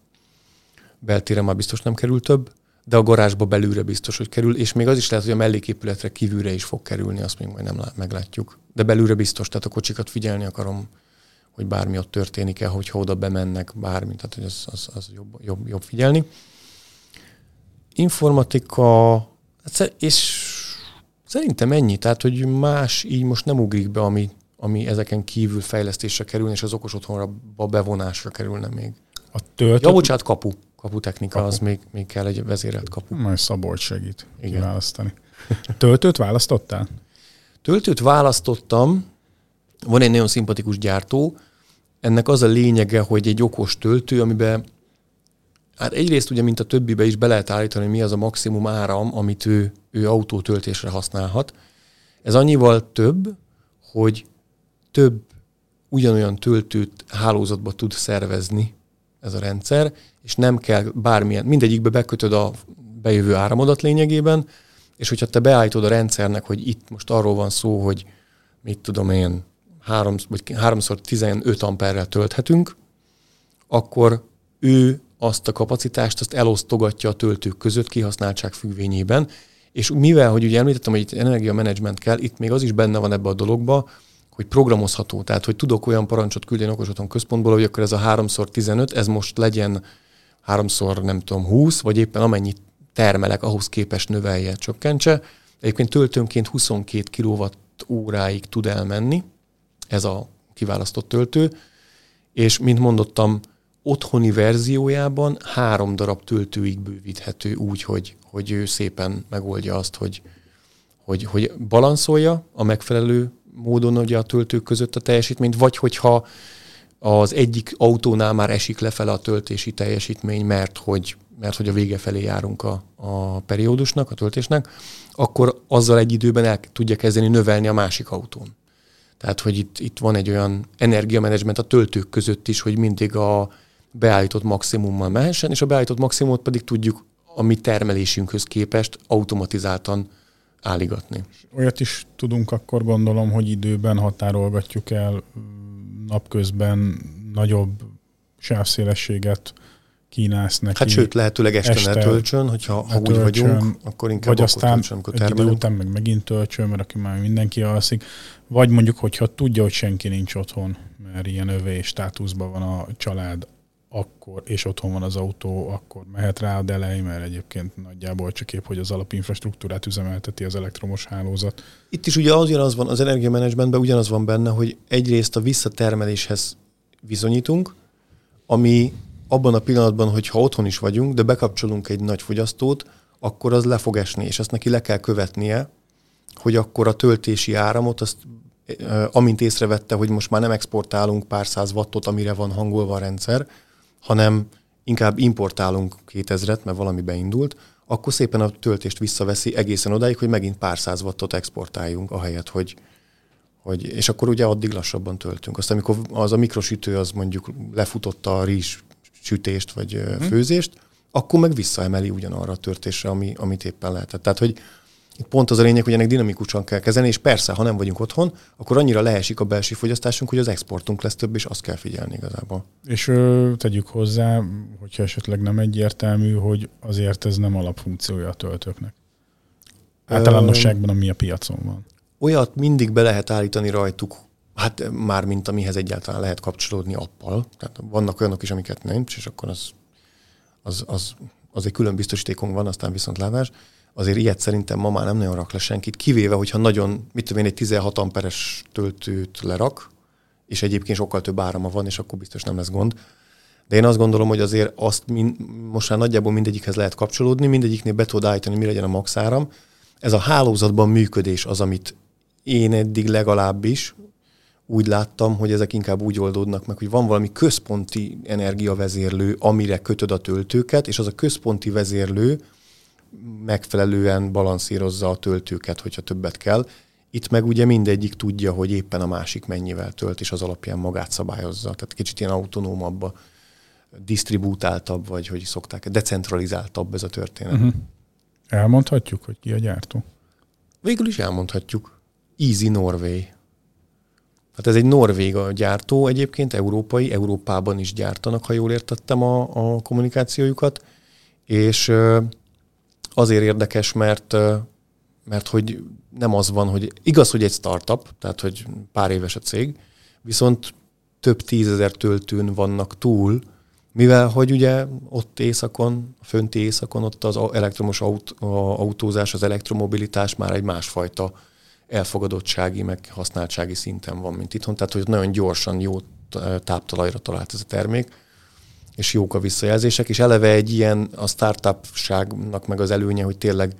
Beltére már biztos nem kerül több, de a garázsba belülre biztos, hogy kerül, és még az is lehet, hogy a melléképületre kívülre is fog kerülni, azt még majd nem lá- meglátjuk. De belülre biztos, tehát a kocsikat figyelni akarom, hogy bármi ott történik-e, hogyha oda bemennek, bármi, tehát hogy az, az, az jobb, jobb, jobb figyelni. Informatika, és szerintem ennyi, tehát hogy más így most nem ugrik be, ami, ami ezeken kívül fejlesztésre kerül, és az okos otthonra bevonásra kerülne még. A töltött... Ja, bocsánat, kapu. Kaputechnika, kapu. Az még, még kell egy vezérelt kapu. Majd Szabolcs segít kiválasztani. Töltőt választottál? Töltőt választottam. Van egy nagyon szimpatikus gyártó. Ennek az a lényege, hogy egy okos töltő, amiben hát egyrészt ugye, mint a többibe is be lehet állítani, mi az a maximum áram, amit ő, ő autótöltésre használhat. Ez annyival több, hogy több ugyanolyan töltőt hálózatba tud szervezni ez a rendszer, és nem kell bármilyen, mindegyikbe bekötöd a bejövő áramodat lényegében, és hogyha te beállítod a rendszernek, hogy itt most arról van szó, hogy mit tudom én, háromszor tizenöt amperrel tölthetünk, akkor ő azt a kapacitást, azt elosztogatja a töltők között kihasználtság függvényében, és mivel, hogy ugye említettem, hogy itt energiamenedzsment kell, itt még az is benne van ebbe a dologba, hogy programozható, tehát hogy tudok olyan parancsot küldeni okos otthon központból, hogy akkor ez a háromszor tizenöt, ez most legyen háromszor, nem tudom, húsz, vagy éppen amennyi termelek, ahhoz képest növelje, csökkentse. Egyébként töltőnként huszonkét kilowattóráig tud elmenni, ez a kiválasztott töltő, és mint mondottam, otthoni verziójában három darab töltőig bővíthető úgy, hogy, hogy ő szépen megoldja azt, hogy, hogy, hogy balanszolja a megfelelő módon ugye a töltők között a teljesítményt, vagy hogyha az egyik autónál már esik lefele a töltési teljesítmény, mert hogy, mert hogy a vége felé járunk a, a periódusnak, a töltésnek, akkor azzal egy időben el tudja kezdeni növelni a másik autón. Tehát, hogy itt, itt van egy olyan energiamenedzsment a töltők között is, hogy mindig a beállított maximummal mehessen, és a beállított maximumot pedig tudjuk a mi termelésünkhöz képest automatizáltan állígatni. Olyat is tudunk akkor, gondolom, hogy időben határolgatjuk el napközben nagyobb sávszélességet kínálsz neki. Hát sőt, lehetőleg este, este ne töltsön, hogyha ha úgy vagyunk, akkor inkább vagy akkor töltsön, amikor termelünk. Vagy aztán egy idő után meg megint töltsön, mert aki már mindenki alszik. Vagy mondjuk, hogyha tudja, hogy senki nincs otthon, mert ilyen övé státuszban van a család, akkor, és otthon van az autó, akkor mehet rá a delej, mert egyébként nagyjából csak épp, hogy az alapinfrastruktúrát üzemelteti az elektromos hálózat. Itt is ugye az van, az energiamenedzsmentben ugyanaz van benne, hogy egyrészt a visszatermeléshez viszonyítunk, ami abban a pillanatban, hogyha otthon is vagyunk, de bekapcsolunk egy nagy fogyasztót, akkor az le fog esni, és azt neki le kell követnie, hogy akkor a töltési áramot azt amint észrevette, hogy most már nem exportálunk pár száz wattot, amire van hangolva a rendszer, hanem inkább importálunk kétezret, mert valami beindult, akkor szépen a töltést visszaveszi egészen odáig, hogy megint pár száz wattot exportáljunk, ahelyett, hogy, hogy... És akkor ugye addig lassabban töltünk. Azt, amikor az a mikrosütő az mondjuk lefutotta a rizs sütést vagy főzést, akkor meg visszaemeli ugyanarra a töltésre, ami, amit éppen lehetett. Tehát, hogy pont az a lényeg, hogy ennek dinamikusan kell kezelni, és persze, ha nem vagyunk otthon, akkor annyira leesik a belső fogyasztásunk, hogy az exportunk lesz több, és azt kell figyelni igazából. És ö, tegyük hozzá, hogyha esetleg nem egyértelmű, hogy azért ez nem alapfunkciója a töltőknek. Általánosságban, ami a piacon van. Olyat mindig be lehet állítani rajtuk, hát már mint amihez egyáltalán lehet kapcsolódni appal. Tehát vannak olyanok is, amiket nincs, és akkor az, az, az, az egy külön biztosítékunk van, aztán viszontlátás. Azért ilyet szerintem ma már nem nagyon rak le senkit, kivéve, hogyha nagyon, mit tudom én, egy tizenhat amperes töltőt lerak, és egyébként sokkal több árama van, és akkor biztos nem lesz gond. De én azt gondolom, hogy azért azt min- most már nagyjából mindegyikhez lehet kapcsolódni, mindegyiknél be tudod állítani, mi legyen a max áram. Ez a hálózatban működés az, amit én eddig legalábbis úgy láttam, hogy ezek inkább úgy oldódnak meg, hogy van valami központi energiavezérlő, amire kötöd a töltőket, és az a központi vezérlő megfelelően balanszírozza a töltőket, hogyha többet kell. Itt meg ugye mindegyik tudja, hogy éppen a másik mennyivel tölt, és az alapján magát szabályozza. Tehát kicsit ilyen autonómabb, a disztribútáltabb, vagy hogy szokták, decentralizáltabb ez a történet. Uh-huh. Elmondhatjuk, hogy ki a gyártó? Végül is elmondhatjuk. Easy Norway. Hát ez egy norvég gyártó egyébként, európai, Európában is gyártanak, ha jól értettem a, a kommunikációjukat, és azért érdekes, mert, mert hogy nem az van, hogy igaz, hogy egy startup, tehát hogy pár éves a cég, viszont több tízezer töltőn vannak túl, mivel hogy ugye ott északon, fönti északon ott az elektromos aut- autózás, az elektromobilitás már egy másfajta elfogadottsági, meg használtsági szinten van, mint itthon. Tehát, hogy nagyon gyorsan jó táptalajra talált ez a termék, és jók a visszajelzések, és eleve egy ilyen a startupságnak meg az előnye, hogy tényleg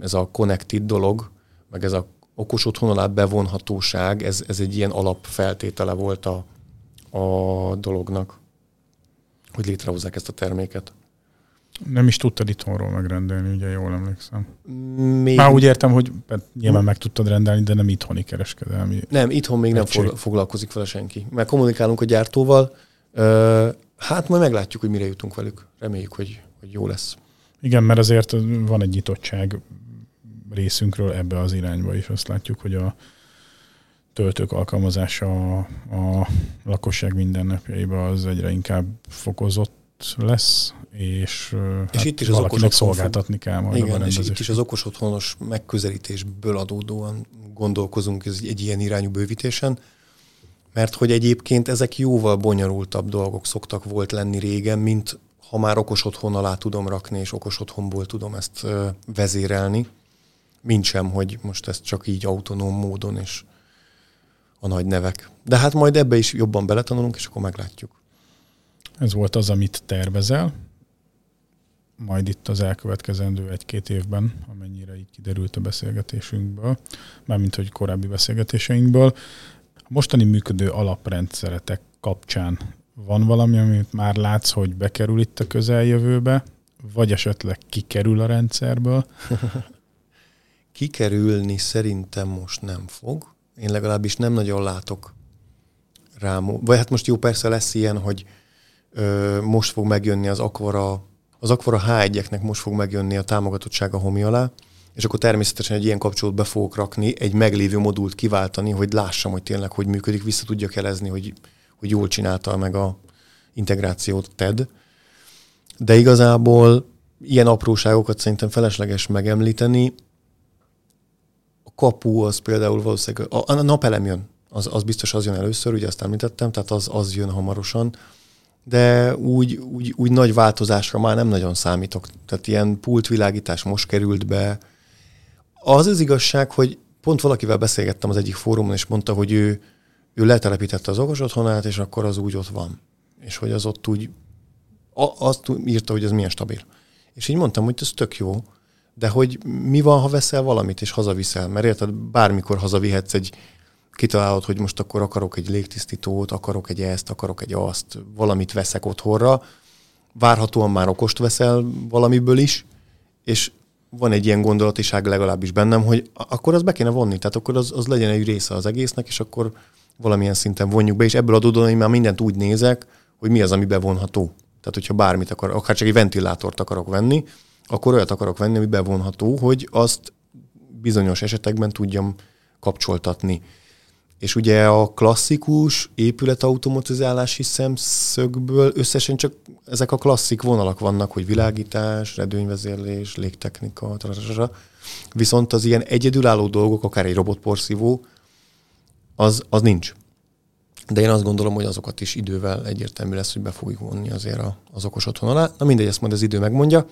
ez a connected dolog, meg ez a okos otthon alá bevonhatóság, ez, ez egy ilyen alapfeltétele volt a, a dolognak, hogy létrehozzák ezt a terméket. Nem is tudtad itthonról megrendelni, ugye jól emlékszem. Még... Már úgy értem, hogy nyilván meg tudtad rendelni, de nem itthoni kereskedelmi. Nem, itthon még egység. Nem foglalkozik vele senki. Mert kommunikálunk a gyártóval, hát majd meglátjuk, hogy mire jutunk velük. Reméljük, hogy, hogy jó lesz. Igen, mert azért van egy nyitottság részünkről ebbe az irányba is. Azt látjuk, hogy a töltők alkalmazása a lakosság mindennapjaiban az egyre inkább fokozott lesz, és, és hát itt is valakinek szolgáltatni kell majd igen, a berendezést. És itt is az okos otthonos megközelítésből adódóan gondolkozunk egy ilyen irányú bővítésen, mert hogy egyébként ezek jóval bonyolultabb dolgok szoktak volt lenni régen, mint ha már okos otthon alá tudom rakni, és okos otthonból tudom ezt vezérelni, mint sem, hogy most ez csak így autonóm módon és a nagy nevek. De hát majd ebbe is jobban beletanulunk, és akkor meglátjuk. Ez volt az, amit tervezel, majd itt az elkövetkezendő egy-két évben, amennyire így kiderült a beszélgetésünkből, mármint hogy korábbi beszélgetéseinkből. A mostani működő alaprendszeretek kapcsán van valami, amit már látsz, hogy bekerül itt a közeljövőbe, vagy esetleg kikerül a rendszerből? Kikerülni szerintem most nem fog. Én legalábbis nem nagyon látok rá. Vagy hát most jó, persze lesz ilyen, hogy most fog megjönni az Aqara, az Aqara há egyeknek most fog megjönni a támogatottság a Homey alá, és akkor természetesen egy ilyen kapcsolót be fogok rakni, egy meglévő modult kiváltani, hogy lássam, hogy tényleg hogy működik, vissza tudjak jelezni, hogy, hogy jól csinálta meg a integrációt té e dé. De igazából ilyen apróságokat szerintem felesleges megemlíteni. A kapu az például valószínűleg, a, a napelem jön, az, az biztos az jön először, ugye azt említettem, tehát az, az jön hamarosan. De úgy, úgy, úgy nagy változásra már nem nagyon számítok. Tehát ilyen pultvilágítás most került be. Az az igazság, hogy pont valakivel beszélgettem az egyik fórumon, és mondta, hogy ő, ő letelepítette az okos otthonát, és akkor az úgy ott van. És hogy az ott úgy, azt írta, hogy az milyen stabil. És így mondtam, hogy ez tök jó, de hogy mi van, ha veszel valamit, és hazaviszel? Mert érted, bármikor hazavihetsz egy kitalálod, hogy most akkor akarok egy légtisztítót, akarok egy ezt, akarok egy azt, valamit veszek otthonra, várhatóan már okost veszel valamiből is, és van egy ilyen gondolatiság legalábbis bennem, hogy akkor az be kéne vonni, tehát akkor az, az legyen egy része az egésznek, és akkor valamilyen szinten vonjuk be, és ebből adódóan én már mindent úgy nézek, hogy mi az, ami bevonható. Tehát, hogyha bármit akarok, akár csak egy ventilátort akarok venni, akkor olyat akarok venni, ami bevonható, hogy azt bizonyos esetekben tudjam kapcsoltatni. És ugye a klasszikus épületautomatizálási szemszögből összesen csak ezek a klasszik vonalak vannak, hogy világítás, redőnyvezérlés, légtechnika, viszont az ilyen egyedülálló dolgok, akár egy robotporszívó, az, az nincs. De én azt gondolom, hogy azokat is idővel egyértelmű lesz, hogy be fogjuk vonni azért az okos otthon alá. Na mindegy, ezt majd az idő megmondja.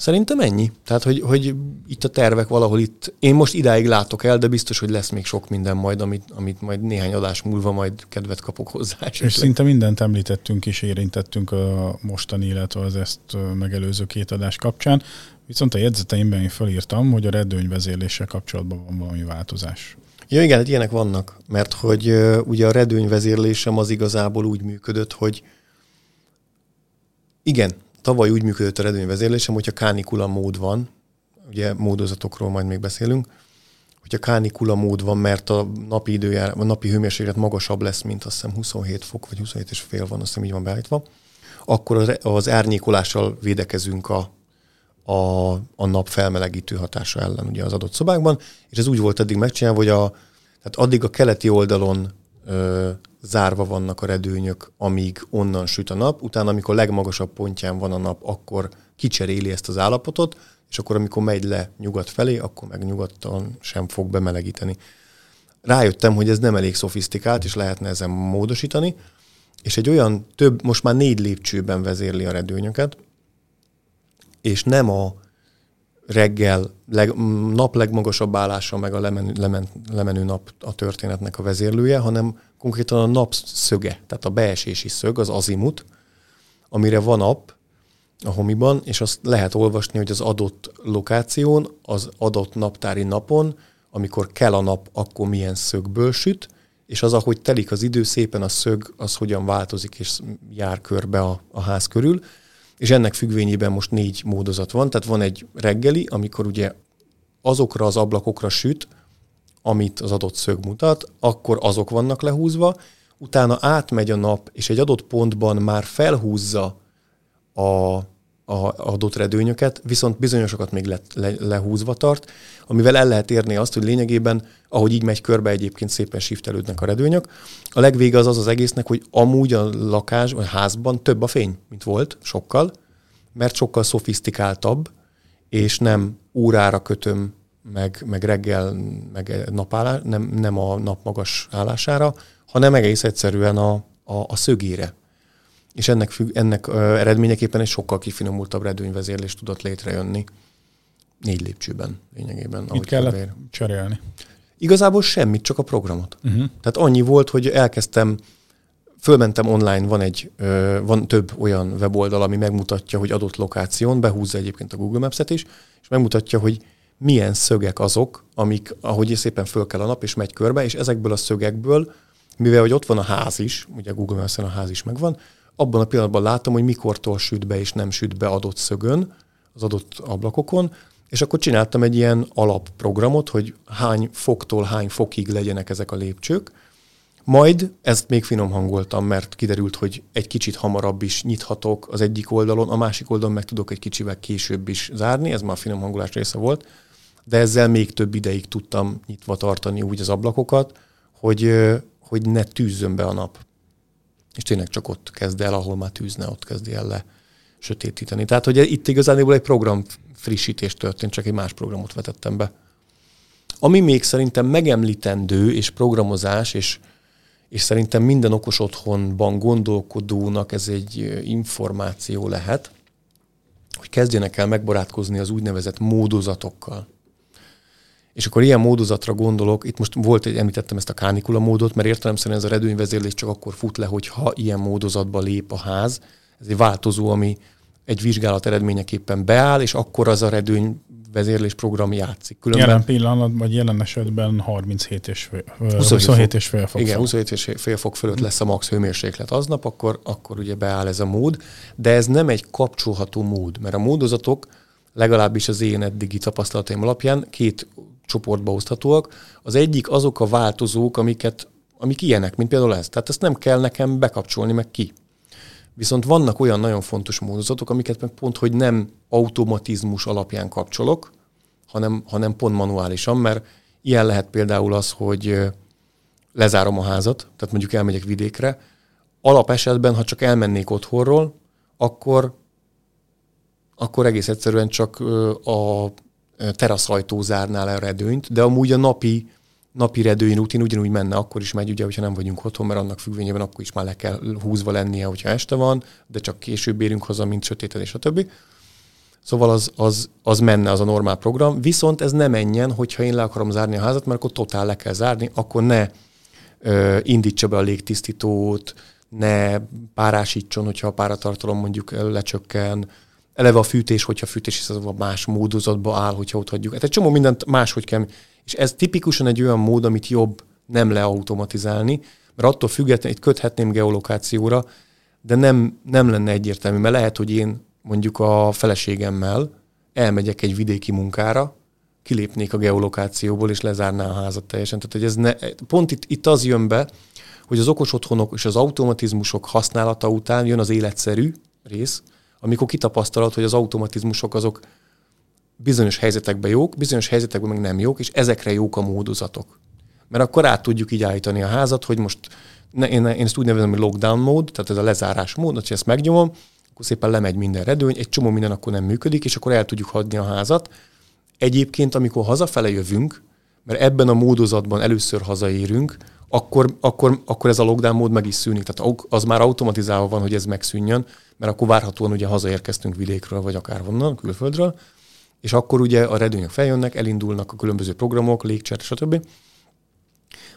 Szerintem ennyi. Tehát, hogy, hogy itt a tervek valahol itt, én most idáig látok el, de biztos, hogy lesz még sok minden majd, amit, amit majd néhány adás múlva majd kedvet kapok hozzá. És, és szinte mindent említettünk és érintettünk a mostani, illetve az ezt megelőző két adás kapcsán. Viszont a jegyzeteimben én felírtam, hogy a redőnyvezérléssel kapcsolatban van valami változás. Ja igen, hát ilyenek vannak, mert hogy uh, ugye a redőnyvezérlésem az igazából úgy működött, hogy igen, tavaly úgy működött a redőnyvezérlésem, hogyha kánikula mód van, ugye módozatokról majd még beszélünk, hogyha kánikula mód van, mert a napi időjár, a napi hőmérséklet magasabb lesz, mint azt hiszem huszonhét fok, vagy huszonhét és fél van, azt hiszem így van beállítva, akkor az árnyékolással védekezünk a A, a nap felmelegítő hatása ellen ugye az adott szobákban, és ez úgy volt eddig megcsinálva, hogy a, tehát addig a keleti oldalon ö, zárva vannak a redőnyök, amíg onnan süt a nap, utána amikor legmagasabb pontján van a nap, akkor kicseréli ezt az állapotot, és akkor amikor megy le nyugat felé, akkor meg nyugaton sem fog bemelegíteni. Rájöttem, hogy ez nem elég szofisztikált, és lehetne ezen módosítani, és egy olyan több, most már négy lépcsőben vezérli a redőnyöket, és nem a reggel, leg, nap legmagasabb állása meg a lemenő, lemen, lemenő nap a történetnek a vezérlője, hanem konkrétan a nap szöge, tehát a beesési szög, az azimut, amire van nap a homiban, és azt lehet olvasni, hogy az adott lokáción, az adott naptári napon, amikor kell a nap, akkor milyen szögből süt, és az, ahogy telik az idő, szépen a szög, az hogyan változik és jár körbe a, a ház körül, és ennek függvényében most négy módozat van, tehát van egy reggeli, amikor ugye azokra az ablakokra süt, amit az adott szög mutat, akkor azok vannak lehúzva, utána átmegy a nap, és egy adott pontban már felhúzza a, a, a adott redőnyöket, viszont bizonyosokat még le, le, lehúzva tart, amivel el lehet érni azt, hogy lényegében, ahogy így megy körbe egyébként szépen shiftelődnek a redőnyök. A legvége az az az egésznek, hogy amúgy a lakás, vagy a házban több a fény, mint volt, sokkal, mert sokkal szofisztikáltabb, és nem órára kötöm, meg, meg reggel, meg napállás, nem, nem a nap magas állására, hanem egész egyszerűen a, a, a szögére. És ennek, függ, ennek eredményeképpen egy sokkal kifinomultabb redőnyvezérlés tudott létrejönni. Négy lépcsőben lényegében. Mit kellett felér. cserélni? Igazából semmit, csak a programot. Uh-huh. Tehát annyi volt, hogy elkezdtem, fölmentem online, van, egy, van több olyan weboldal, ami megmutatja, hogy adott lokáción, behúzza egyébként a Google Maps-et is, és megmutatja, hogy milyen szögek azok, amik, ahogy szépen föl kell a nap, és megy körbe, és ezekből a szögekből, mivel hogy ott van a ház is, ugye a Google Maps-en a ház is megvan, abban a pillanatban látom, hogy mikortól süt be és nem süt be adott szögön, az adott ablakokon, és akkor csináltam egy ilyen alapprogramot, hogy hány foktól hány fokig legyenek ezek a lépcsők. Majd ezt még finom hangoltam, mert kiderült, hogy egy kicsit hamarabb is nyithatok az egyik oldalon, a másik oldalon meg tudok egy kicsivel később is zárni, ez már finom hangolás része volt, de ezzel még több ideig tudtam nyitva tartani úgy az ablakokat, hogy, hogy ne tűzzön be a nap. És tényleg csak ott kezd el, ahol már tűzne, ott kezdi el le sötétíteni. Tehát, hogy itt igazából egy program frissítés történt, csak egy más programot vetettem be. Ami még szerintem megemlítendő, és programozás, és, és szerintem minden okos otthonban gondolkodónak ez egy információ lehet, hogy kezdjenek el megbarátkozni az úgynevezett módozatokkal. És akkor ilyen módozatra gondolok, itt most volt, említettem ezt a kánikula módot, mert értelemszerűen ez a redőnyvezérlés csak akkor fut le, hogyha ilyen módozatba lép a ház. Ez egy változó, ami egy vizsgálat eredményeképpen beáll, és akkor az a redőnyvezérlés program játszik. Különben jelen pillanat, vagy jelen esetben harminchét és fél fok. Igen, huszonhét és fél fok fölött lesz a max hőmérséklet aznap, akkor, akkor ugye beáll ez a mód, de ez nem egy kapcsolható mód, mert a módozatok legalábbis az én eddigi tapasztalataim alapján két csoportba oszthatóak. Az egyik azok a változók, amiket, amik ilyenek, mint például ez. Tehát ezt nem kell nekem bekapcsolni meg ki. Viszont vannak olyan nagyon fontos módozatok, amiket meg pont, hogy nem automatizmus alapján kapcsolok, hanem, hanem pont manuálisan, mert ilyen lehet például az, hogy lezárom a házat, tehát mondjuk elmegyek vidékre. Alapesetben, ha csak elmennék otthonról, akkor, akkor egész egyszerűen csak a teraszajtó zárná le a redőnyt, de amúgy a napi, napi redőny rutin ugyanúgy menne, akkor is megy, ugye, hogyha nem vagyunk otthon, mert annak függvényében akkor is már le kell húzva lennie, hogyha este van, de csak később érünk haza, mint sötétedés, stb. Szóval az, az, az menne, az a normál program, viszont ez ne menjen, hogyha én le akarom zárni a házat, mert akkor totál le kell zárni, akkor ne ö, indítsa be a légtisztítót, ne párásítson, hogyha a páratartalom mondjuk lecsökken, eleve a fűtés, hogyha fűtés is az más módozatba áll, hogyha ott hagyjuk. Hát egy csomó mindent máshogy kell. És ez tipikusan egy olyan mód, amit jobb nem leautomatizálni, mert attól függetlenül itt köthetném geolokációra, de nem, nem lenne egyértelmű, mert lehet, hogy én mondjuk a feleségemmel elmegyek egy vidéki munkára, kilépnék a geolokációból, és lezárná a házat teljesen. Tehát, hogy ez ne, pont itt, itt az jön be, hogy az okos otthonok és az automatizmusok használata után jön az életszerű rész, amikor kitapasztalod, hogy az automatizmusok azok bizonyos helyzetekben jók, bizonyos helyzetekben meg nem jók, és ezekre jók a módozatok. Mert akkor át tudjuk így állítani a házat, hogy most ne, én, én ezt úgy nevezem, hogy lockdown mód, tehát ez a lezárás mód, hogyha ezt megnyomom, akkor szépen lemegy minden redőny, egy csomó minden akkor nem működik, és akkor el tudjuk hagyni a házat. Egyébként, amikor hazafele jövünk, mert ebben a módozatban először hazaérünk, akkor, akkor, akkor ez a lockdown mód meg is szűnik. Tehát az már automatizálva van, hogy ez megszűnjön, mert akkor várhatóan ugye hazaérkeztünk vidékről, vagy akárhonnan, külföldről, és akkor ugye a redőnyök feljönnek, elindulnak a különböző programok, légcsert, stb.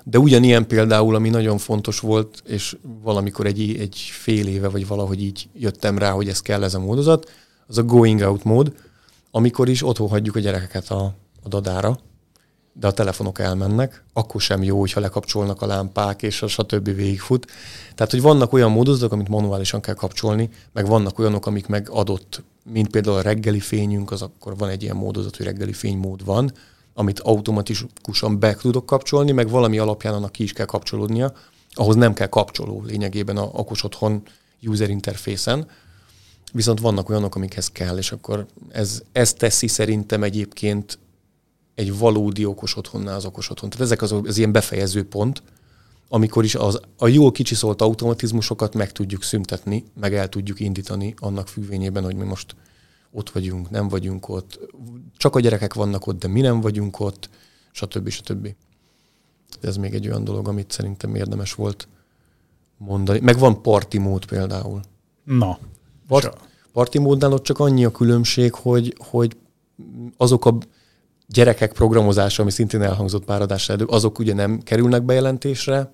De ugyanilyen például, ami nagyon fontos volt, és valamikor egy, egy fél éve, vagy valahogy így jöttem rá, hogy ez kell ez a módozat, az a going out mód, amikor is otthon hagyjuk a gyerekeket a, a dadára, de a telefonok elmennek, akkor sem jó, hogyha lekapcsolnak a lámpák, és a stb. Végigfut. Tehát, hogy vannak olyan módozatok, amit manuálisan kell kapcsolni, meg vannak olyanok, amik meg adott, mint például a reggeli fényünk, az akkor van egy ilyen módozat, hogy reggeli fénymód van, amit automatikusan be tudok kapcsolni, meg valami alapján annak ki is kell kapcsolódnia, ahhoz nem kell kapcsoló lényegében a okos otthon user interfészen, viszont vannak olyanok, amikhez kell, és akkor ez, ez teszi szerintem egyébként egy valódi okos otthonnál az okos otthon. Tehát ezek az, az ilyen befejező pont, amikor is az, a jól kicsiszolt automatizmusokat meg tudjuk szüntetni, meg el tudjuk indítani annak függvényében, hogy mi most ott vagyunk, nem vagyunk ott, csak a gyerekek vannak ott, de mi nem vagyunk ott, stb. stb. Ez még egy olyan dolog, amit szerintem érdemes volt mondani. Meg van party mód például. Na. Part, party módnál ott csak annyi a különbség, hogy, hogy azok a gyerekek programozása, ami szintén elhangzott pár adásra elő, azok ugye nem kerülnek bejelentésre.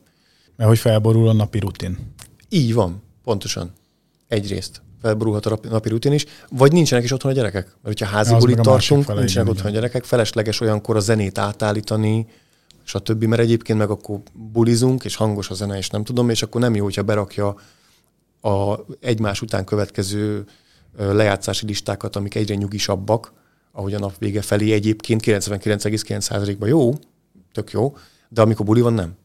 Mert hogy felborul a napi rutin. Így van, pontosan. Egyrészt felborulhat a napi rutin is, vagy nincsenek is otthon a gyerekek. Mert hogyha házi bulit tartunk, nincsenek igen, otthon a gyerekek, felesleges olyankor a zenét átállítani, stb. Mert egyébként meg akkor bulizunk, és hangos a zene, és nem tudom, és akkor nem jó, hogyha berakja a egymás után következő lejátszási listákat, amik egyre nyugisabbak, ahogy a nap vége felé egyébként kilencvenkilenc egész kilenc százalékban jó, tök jó, de amikor buli van, nem.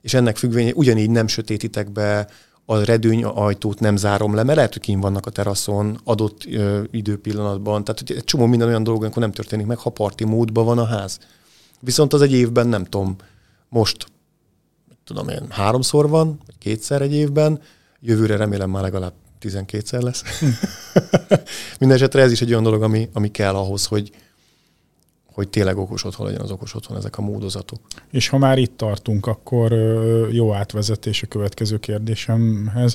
És ennek függvénye ugyanígy nem sötétitek be, a redőny ajtót nem zárom le, mert lehet, hogy kint vannak a teraszon adott ö, időpillanatban. Tehát hogy egy csomó minden olyan dolog, amikor nem történik meg, ha parti módban van a ház. Viszont az egy évben, nem tudom, most tudom én, háromszor van, vagy kétszer egy évben, jövőre remélem már legalább tizenkétszer lesz. Mindenesetre ez is egy olyan dolog, ami, ami kell ahhoz, hogy, hogy tényleg okos otthon legyen az okos otthon, ezek a módozatok. És ha már itt tartunk, akkor jó átvezetés a következő kérdésemhez.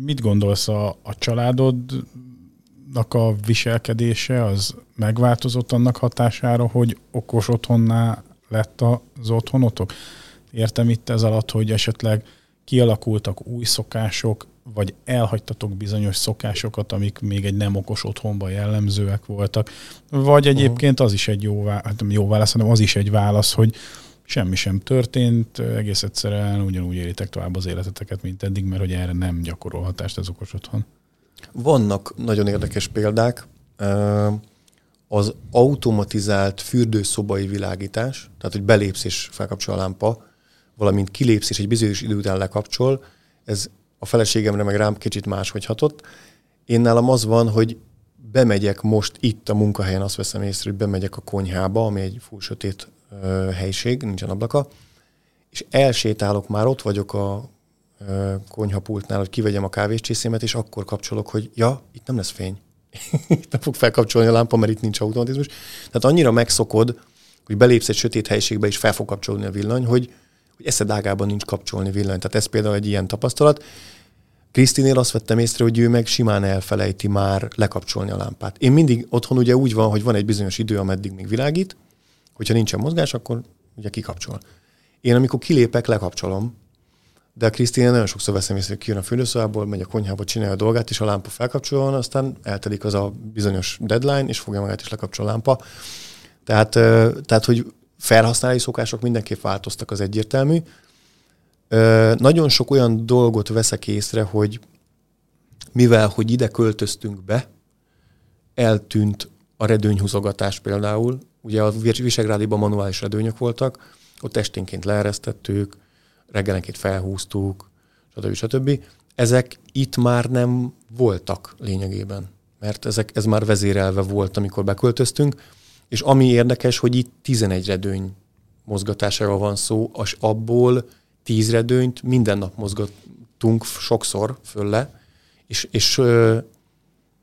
Mit gondolsz, a, a családodnak a viselkedése az megváltozott annak hatására, hogy okos otthonná lett az otthonotok? Értem itt ez alatt, hogy esetleg kialakultak új szokások, vagy elhagytatok bizonyos szokásokat, amik még egy nem okos otthonban jellemzőek voltak, vagy egyébként az is egy jó, vá- hát nem jó válasz, hanem az is egy válasz, hogy semmi sem történt, egész egyszerűen ugyanúgy élitek tovább az életeteket, mint eddig, mert hogy erre nem gyakorol hatást az okos otthon. Vannak nagyon érdekes példák. Az automatizált fürdőszobai világítás, tehát hogy belépsz és felkapcsol a lámpa, valamint kilépsz és egy bizonyos idő után lekapcsol, ez a feleségemre meg rám kicsit máshogy hatott. Én nálam az van, hogy bemegyek most itt a munkahelyen, azt veszem észre, hogy bemegyek a konyhába, ami egy full sötét ö, helyiség, nincsen ablaka, és elsétálok, már ott vagyok a ö, konyhapultnál, hogy kivegyem a kávéscsészémet, és akkor kapcsolok, hogy ja, itt nem lesz fény. Itt nem fog felkapcsolni a lámpa, mert itt nincs automatizmus. Tehát annyira megszokod, hogy belépsz egy sötét helyiségbe, és fel fog kapcsolni a villany, hogy hogy eszedágában nincs kapcsolni villany. Tehát ez például egy ilyen tapasztalat. Krisztinél azt vettem észre, hogy ő meg simán elfelejti már lekapcsolni a lámpát. Én mindig otthon ugye úgy van, hogy van egy bizonyos idő, ameddig még világít, hogyha nincsen mozgás, akkor ugye kikapcsol. Én amikor kilépek, lekapcsolom, de a Krisztinél nagyon sokszor veszem észre, hogy kijön a fürdőszobából, megy a konyhába, csinálja a dolgát, és a lámpa felkapcsolóan, aztán eltelik az a bizonyos deadline, és fogja magát is lekapcsol a lámpa. Tehát, tehát hogy felhasználói szokások mindenképp változtak, az egyértelmű. Ö, nagyon sok olyan dolgot veszek észre, hogy mivel, hogy ide költöztünk be, eltűnt a redőnyhúzogatás például. Ugye a Visegrádiban manuális redőnyök voltak, ott esténként leeresztettük, reggelenként felhúztuk, stb. stb. Ezek itt már nem voltak lényegében, mert ezek, ez már vezérelve volt, amikor beköltöztünk, és ami érdekes, hogy itt tizenegy redőny mozgatásáról van szó, és abból tíz redőnyt minden nap mozgattunk sokszor fölle, és, és ö,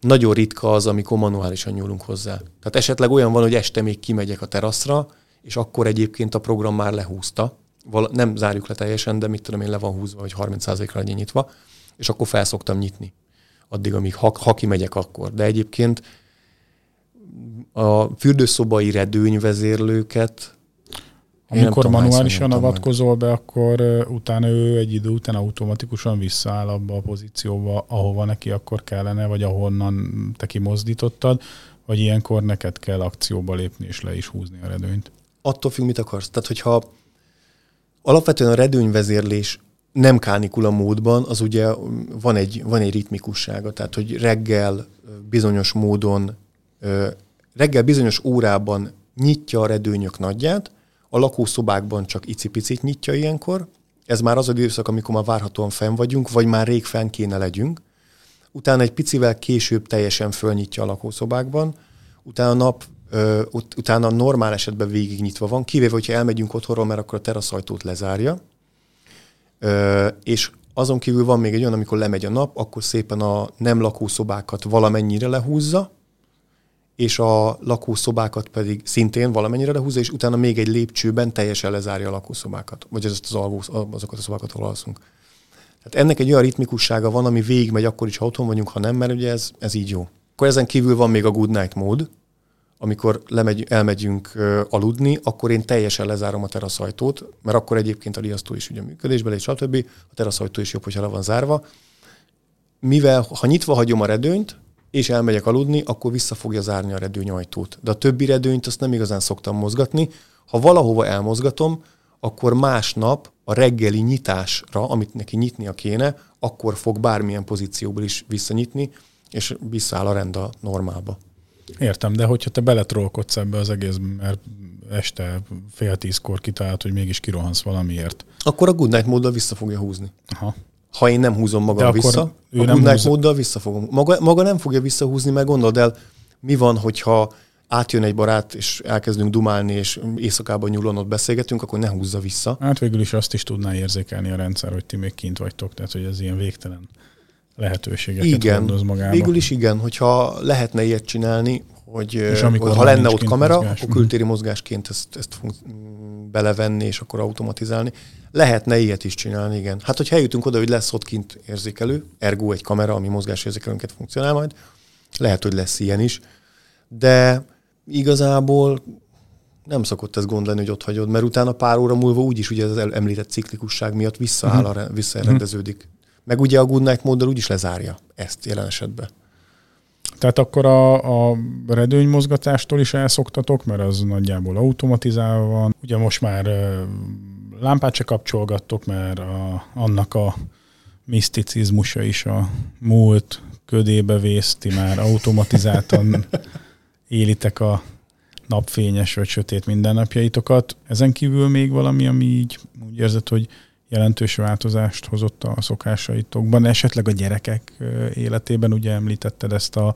nagyon ritka az, amikor manuálisan nyúlunk hozzá. Tehát esetleg olyan van, hogy este még kimegyek a teraszra, és akkor egyébként a program már lehúzta. Val- nem zárjuk le teljesen, de mit tudom én, le van húzva, vagy harminc százalékra legyen nyitva, és akkor felszoktam nyitni. Addig, amíg ha, ha kimegyek akkor. De egyébként a fürdőszobai redőnyvezérlőket amikor manuálisan avatkozol be, akkor utána ő egy idő után automatikusan visszaáll abba a pozícióba, ahova neki akkor kellene, vagy ahonnan te kimozdítottad, vagy ilyenkor neked kell akcióba lépni és le is húzni a redőnyt. Attól függ, mit akarsz. Tehát, hogyha alapvetően a redőnyvezérlés nem kánikula módban, az ugye van egy, van egy ritmikussága. Tehát, hogy reggel bizonyos módon, reggel bizonyos órában nyitja a redőnyök nagyját, a lakószobákban csak icipicit nyitja ilyenkor. Ez már az az időszak, amikor már várhatóan fenn vagyunk, vagy már rég fenn kéne legyünk. Utána egy picivel később teljesen fölnyitja a lakószobákban. Utána nap, ö, ut- utána normál esetben végig nyitva van, kivéve, hogyha elmegyünk otthonról, mert akkor a teraszajtót lezárja. Ö, és azon kívül van még egy olyan, amikor lemegy a nap, akkor szépen a nem lakószobákat valamennyire lehúzza, és a lakószobákat pedig szintén valamennyire lehúzza, és utána még egy lépcsőben teljesen lezárja a lakószobákat, vagy az az alvó, azokat a szobákat, ahol alszunk. Tehát ennek egy olyan ritmikussága van, ami végigmegy akkor is, ha otthon vagyunk, ha nem, mert ugye ez, ez így jó. Akkor ezen kívül van még a good night mód, amikor lemegy, elmegyünk uh, aludni, akkor én teljesen lezárom a teraszajtót, mert akkor egyébként a riasztó is ugye működésben, és stb. A teraszajtó is jobb, hogyha le van zárva. Mivel, ha nyitva hagyom a redőnyt, és elmegyek aludni, akkor vissza fogja zárni a redőnyajtót. De a többi redőnyt azt nem igazán szoktam mozgatni. Ha valahova elmozgatom, akkor másnap a reggeli nyitásra, amit neki nyitnia kéne, akkor fog bármilyen pozícióból is visszanyitni, és visszaáll a rend a normába. Értem, de hogyha te beletrolkodsz ebbe az egészben, mert este fél tízkor kitalálod, hogy mégis kirohansz valamiért. Akkor a good night móddal vissza fogja húzni. Aha. Ha én nem húzom magam vissza, a good night móddal visszafogom. Maga, maga nem fogja visszahúzni, mert gondold el, mi van, hogyha átjön egy barát, és elkezdünk dumálni, és éjszakában nyúlón ott beszélgetünk, akkor ne húzza vissza. Hát végül is azt is tudná érzékelni a rendszer, hogy ti még kint vagytok, tehát hogy ez ilyen végtelen lehetőségeket hordoz magába. Végül is igen, hogyha lehetne ilyet csinálni, hogy ha lenne ott kamera, mozgás, akkor kültéri mozgásként ezt, ezt fog belevenni, és akkor automatizálni. Lehetne ilyet is csinálni, igen. Hát, hogyha eljutunk oda, hogy lesz ott kint érzékelő, ergo egy kamera, ami mozgásérzékelőnket funkcionál majd, lehet, hogy lesz ilyen is. De igazából nem szokott ez gond lenni, hogy ott hagyod, mert utána pár óra múlva úgyis ugye az említett ciklikusság miatt visszaáll, uh-huh. visszarendeződik. Uh-huh. Meg ugye a good night móddal úgyis lezárja ezt jelen esetben. Tehát akkor a, a redőnymozgatástól is elszoktatok, mert az nagyjából automatizálva van. Ugye most már lámpát se kapcsolgattok, mert a, annak a miszticizmusa is a múlt ködébe vészti, már automatizáltan élitek a napfényes vagy sötét mindennapjaitokat. Ezen kívül még valami, ami így úgy érzed, hogy jelentős változást hozott a szokásaitokban, esetleg a gyerekek életében, ugye említetted ezt a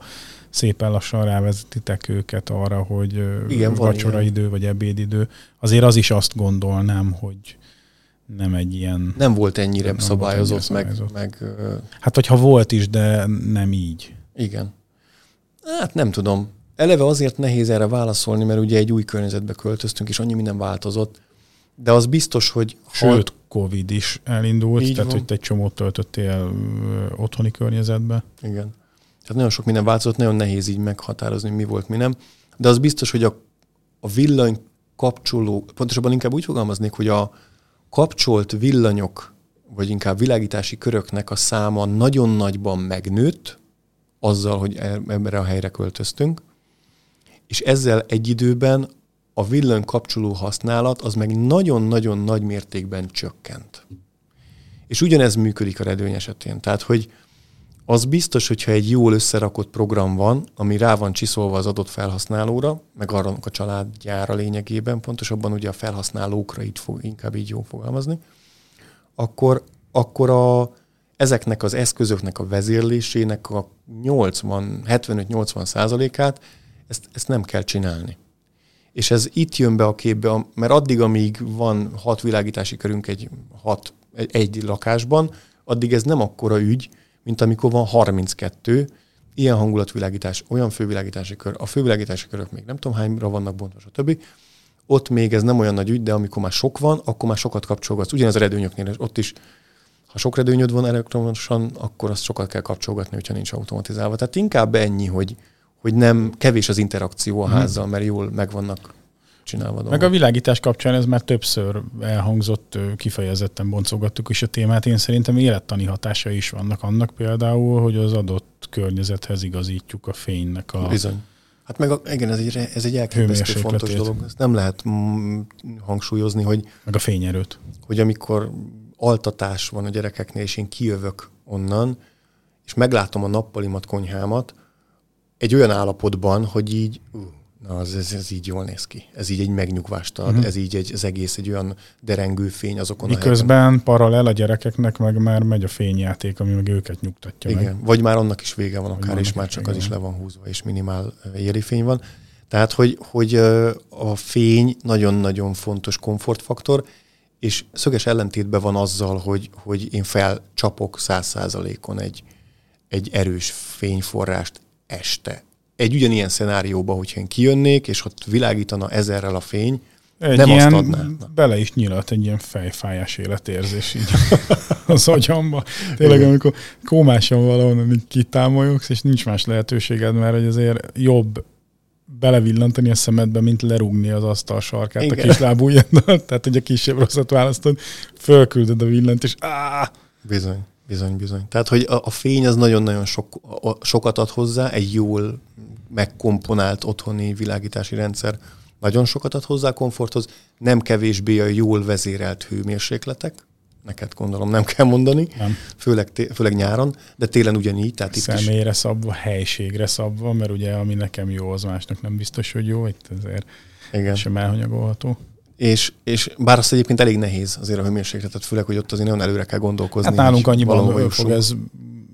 szépen lassan rávezetitek őket arra, hogy igen, vacsoraidő ilyen. Vagy ebédidő. Azért az is azt gondolnám, hogy nem egy ilyen... Nem volt ennyire nem szabályozott, volt ennyire szabályozott. Meg, meg... Hát, hogyha volt is, de nem így. Igen. Hát nem tudom. Eleve azért nehéz erre válaszolni, mert ugye egy új környezetbe költöztünk, és annyi minden változott. de az biztos, hogy... Sőt, Covid is elindult, így tehát van. Hogy te egy csomót töltöttél otthoni környezetbe. Igen. Tehát nagyon sok minden változott, nagyon nehéz így meghatározni, mi volt, mi nem. De az biztos, hogy a, a villany kapcsoló, pontosabban inkább úgy fogalmaznék, hogy a kapcsolt villanyok, vagy inkább világítási köröknek a száma nagyon nagyban megnőtt azzal, hogy erre a helyre költöztünk, és ezzel egy időben a villanykapcsoló használat az meg nagyon-nagyon nagy mértékben csökkent. És ugyanez működik a redőny esetén. Tehát, hogy az biztos, hogyha egy jól összerakott program van, ami rá van csiszolva az adott felhasználóra, meg arra a családjára lényegében, pontosabban ugye a felhasználókra itt fog, inkább így jó fogalmazni, akkor, akkor a, ezeknek az eszközöknek a vezérlésének a hetvenöt-nyolcvan százalékát ezt, ezt nem kell csinálni. És ez itt jön be a képbe, mert addig, amíg van hat világítási körünk egy, hat, egy, egy lakásban, addig ez nem akkora ügy, mint amikor van harminckettő, ilyen hangulatvilágítás, olyan fővilágítási kör, a fővilágítási körök még nem tudom hányra vannak bontva, stb. Ott még ez nem olyan nagy ügy, de amikor már sok van, akkor már sokat kapcsolgatsz. Ugyanez a redőnyöknél, ott is, ha sok redőnyöd van elektromosan, akkor azt sokat kell kapcsolgatni, hogyha nincs automatizálva. Tehát inkább ennyi, hogy, hogy nem kevés az interakció a házzal, mert jól megvannak csinálva dolgok. Meg a világítás kapcsán ez már többször elhangzott, kifejezetten boncolgattuk is a témát. Én szerintem élettani hatása is vannak annak például, hogy az adott környezethez igazítjuk a fénynek a... Bizony. Hát meg a, igen, ez egy, ez egy elképesztő fontos dolog. Ezt nem lehet hangsúlyozni, hogy... Meg a fényerőt. Hogy amikor altatás van a gyerekeknél, és én kijövök onnan, és meglátom a nappalimat, konyhámat, egy olyan állapotban, hogy így... Na, ez, ez, ez így jól néz ki. Ez így egy megnyugvást ad, mm. ez így egy, az egész egy olyan derengő fény azokon. Miközben paralel a gyerekeknek meg már megy a fényjáték, ami meg őket nyugtatja. Igen, meg. Vagy már annak is vége van, vagy akár, és már csak vége. Az is le van húzva, és minimál éli fény van. Tehát, hogy, hogy a fény nagyon-nagyon fontos komfortfaktor, és szöges ellentétben van azzal, hogy, hogy én felcsapok száz százalékon egy, egy erős fényforrást este. Egy ugyanilyen szenárióban, hogyha én kijönnék, és ott világítana ezerrel a fény, egy nem azt adná. Bele is nyilat egy ilyen fejfájás életérzés így az agyamba. Tényleg, amikor kómásan valahol kitámolyogsz, és nincs más lehetőséged, mert hogy azért jobb belevillantani a szemedbe, mint lerúgni az asztal sarkát. Igen. A kislábújjannal. Tehát, hogy a kisebb rosszat választod, fölküldöd a villant, és áh! Bizony. Bizony, bizony. Tehát, hogy a, a fény az nagyon-nagyon sok, a, sokat ad hozzá, egy jól megkomponált otthoni világítási rendszer nagyon sokat ad hozzá komforthoz, nem kevésbé a jól vezérelt hőmérsékletek, neked gondolom nem kell mondani, nem. Főleg, té, főleg nyáron, de télen ugyanígy. Tehát itt személyre is... szabva, helységre szabva, mert ugye ami nekem jó, az másnak nem biztos, hogy jó, itt azért igen. Sem elhanyagolható. És, és bár azt egyébként elég nehéz azért a hőmérsékletet, főleg, hogy ott azért nagyon előre kell gondolkozni. Hát nálunk annyiban fog ez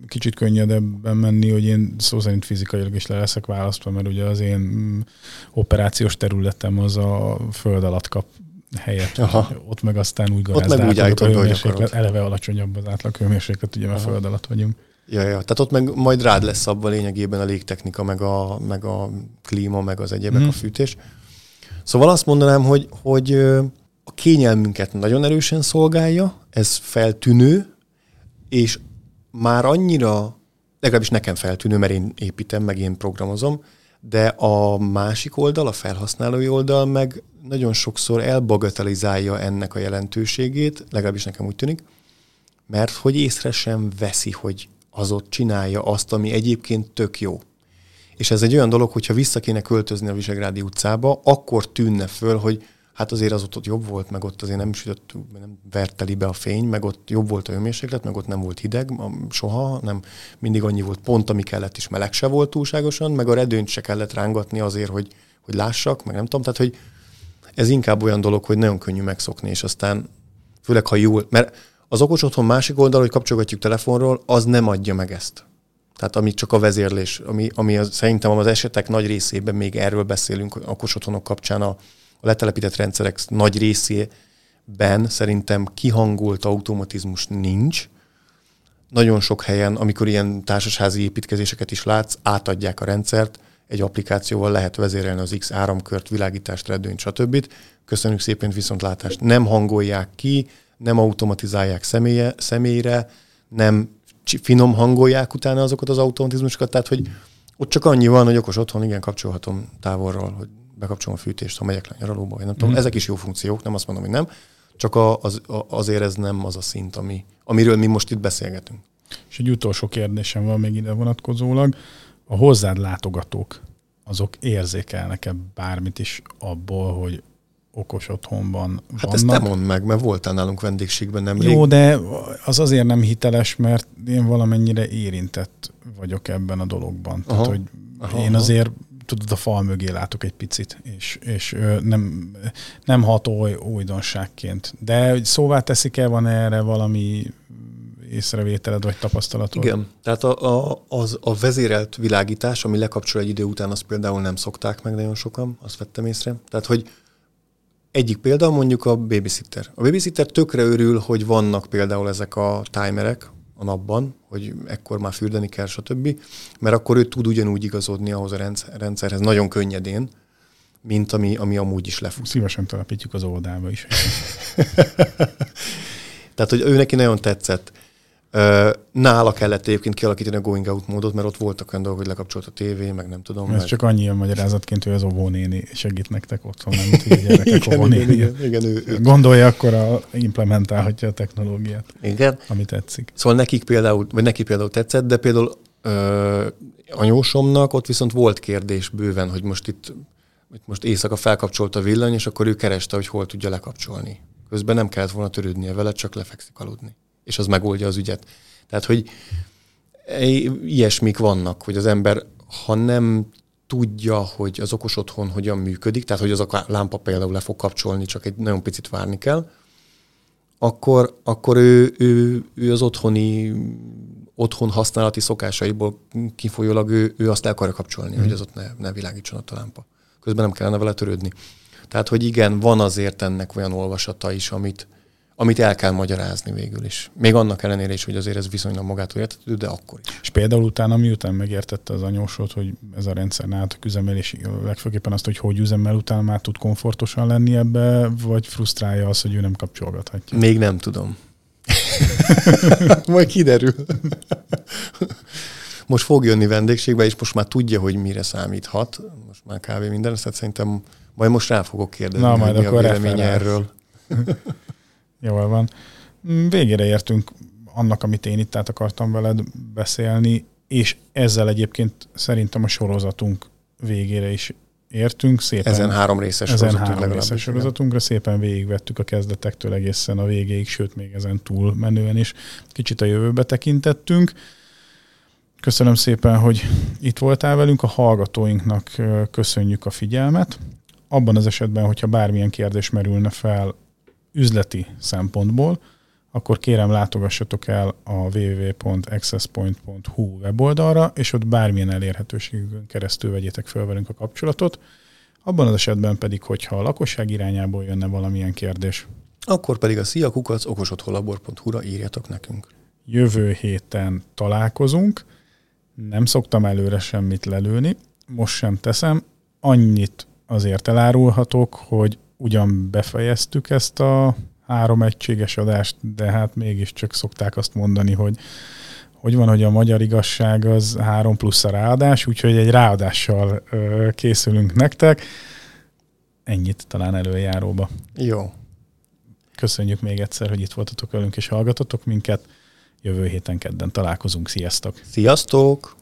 kicsit könnyedebben menni, hogy én szó szerint fizikailag is le leszek választva, mert ugye az én operációs területem az a föld alatt kap helyet. Aha. Ott meg aztán úgy garázdálkodott a hőmérséklet, eleve alacsonyabb az átlag hőmérséklet, ugye mert föld alatt vagyunk. Ja, ja, tehát ott meg majd rád lesz abban lényegében a légtechnika, meg a, meg a klíma, meg az egyébek, hmm. a fűtés. Szóval azt mondanám, hogy, hogy a kényelmünket nagyon erősen szolgálja, ez feltűnő, és már annyira, legalábbis nekem feltűnő, mert én építem, meg én programozom, de a másik oldal, a felhasználói oldal meg nagyon sokszor elbagatelizálja ennek a jelentőségét, legalábbis nekem úgy tűnik, mert hogy észre sem veszi, hogy az ott csinálja azt, ami egyébként tök jó. És ez egy olyan dolog, hogyha vissza kéne költözni a Visegrádi utcába, akkor tűnne föl, hogy hát azért az ott, ott jobb volt, meg ott azért nem sütött, nem verte libe a fény, meg ott jobb volt a hőmérséklet, meg ott nem volt hideg, soha, nem mindig annyi volt pont, ami kellett, is meleg se volt túlságosan, meg a redőnyt se kellett rángatni azért, hogy, hogy lássak, meg nem tudom, tehát hogy ez inkább olyan dolog, hogy nagyon könnyű megszokni, és aztán főleg, ha jól, mert az okos otthon másik oldal, hogy kapcsolgatjuk telefonról, az nem adja meg ezt. Tehát ami csak a vezérlés, ami, ami az, szerintem az esetek nagy részében még erről beszélünk, a okos otthonok kapcsán a, a letelepített rendszerek nagy részében szerintem kihangolt automatizmus nincs. Nagyon sok helyen, amikor ilyen társasházi építkezéseket is látsz, átadják a rendszert, egy applikációval lehet vezérelni az X áramkört, világítást, redőnyt, stb. Köszönjük szépen, viszontlátás. Nem hangolják ki, nem automatizálják személye, személyre, nem finom hangolják utána azokat az automatizmusokat, tehát hogy ott csak annyi van, hogy okos otthon, igen, kapcsolhatom távolról, hogy bekapcsolom a fűtést, ha megyek le nyaralóba, vagy nem tudom. Mm. Ezek is jó funkciók, nem azt mondom, hogy nem. Csak az, azért ez nem az a szint, ami, amiről mi most itt beszélgetünk. És egy utolsó kérdésem van még ide vonatkozólag. A hozzád látogatók, azok érzékelnek-e bármit is abból, hogy okos otthonban hát vannak? Hát ezt nem mondd meg, mert voltál nálunk vendégségben nemrég. Jó, de az azért nem hiteles, mert én valamennyire érintett vagyok ebben a dologban. Aha. Tehát, hogy aha, én aha. azért... tudod, a fal mögé látok egy picit, és, és nem, nem hat oly újdonságként. De szóvá teszik-e, van erre valami észrevételed, vagy tapasztalatod? Igen, tehát a, a, az, a vezérelt világítás, ami lekapcsol egy idő után, azt például nem szokták meg nagyon sokan, azt vettem észre. Tehát, hogy egyik példa mondjuk a babysitter. A babysitter tökre örül, hogy vannak például ezek a timerek a napban, hogy ekkor már fürdeni kell, stb. Mert akkor ő tud ugyanúgy igazodni ahhoz a rendszerhez nagyon könnyedén, mint ami, ami amúgy is lefut. Szívesen telepítjük az oldába is. Tehát, hogy ő neki nagyon tetszett. Nála kellett egyébként kialakítani a going out módot, mert ott voltak olyan dolgok, hogy lekapcsolt a tévé, meg nem tudom. Ez mert... csak annyi ilyen magyarázatként, hogy az óvónéni segít nektek otthon, nem tudja gyerekek igen, óvónéni. Igen, igen, ő, ő. Gondolja, akkor a, implementálhatja a technológiát, igen, ami tetszik. Szóval nekik például, vagy neki például tetszett, de például ö, anyósomnak ott viszont volt kérdés bőven, hogy most itt, itt most éjszaka felkapcsolt a villany, és akkor ő kereste, hogy hol tudja lekapcsolni. Közben nem kellett volna törődnie vele, csak lefekszik aludni, és az megoldja az ügyet. Tehát, hogy ilyesmik vannak, hogy az ember, ha nem tudja, hogy az okos otthon hogyan működik, tehát, hogy az a lámpa például le fog kapcsolni, csak egy nagyon picit várni kell, akkor, akkor ő, ő, ő az otthoni, otthon használati szokásaiból kifolyólag ő, ő azt le akarja kapcsolni, mm. hogy az ott ne, ne világítson ott a lámpa. Közben nem kellene vele törődni. Tehát, hogy igen, van azért ennek olyan olvasata is, amit amit el kell magyarázni végül is. Még annak ellenére is, hogy azért ez viszonylag magától értetődő, de akkor is. És például utána, miután megértette az anyósod, hogy ez a rendszer nálatok üzemel, és legfőképpen azt, hogy hogy üzemel, utána már tud komfortosan lenni ebbe, vagy frusztrálja az, hogy ő nem kapcsolgathatja? Még nem tudom. Majd kiderül. Most fog jönni vendégségbe, és most már tudja, hogy mire számíthat. Most már kb. Minden, ezt szerintem majd most rá fogok kérdezni, na, hogy mi a vélemény erről. Jól van. Végére értünk annak, amit én itt át akartam veled beszélni, és ezzel egyébként szerintem a sorozatunk végére is értünk. Szépen, ezen három részes ezen három részes sorozatunkra szépen végigvettük a kezdetektől egészen a végéig, sőt még ezen túl menően is kicsit a jövőbe tekintettünk. Köszönöm szépen, hogy itt voltál velünk, a hallgatóinknak köszönjük a figyelmet. Abban az esetben, hogyha bármilyen kérdés merülne fel üzleti szempontból, akkor kérem látogassatok el a double-u double-u double-u pont access point pont hu weboldalra, és ott bármilyen elérhetőségünkön keresztül vegyétek fel velünk a kapcsolatot. Abban az esetben pedig, hogyha a lakosság irányából jönne valamilyen kérdés, akkor pedig a szia kukac okosotthonlabor pont hu-ra írjatok nekünk. Jövő héten találkozunk. Nem szoktam előre semmit lelőni, most sem teszem. Annyit azért elárulhatok, hogy ugyan befejeztük ezt a három egységes adást, de hát mégiscsak szokták azt mondani, hogy hogy van, hogy a magyar igazság az három plusz a ráadás, úgyhogy egy ráadással ö, készülünk nektek. Ennyit talán előjáróba. Jó. Köszönjük még egyszer, hogy itt voltatok velünk és hallgatotok minket. Jövő héten kedden találkozunk. Sziasztok! Sziasztok!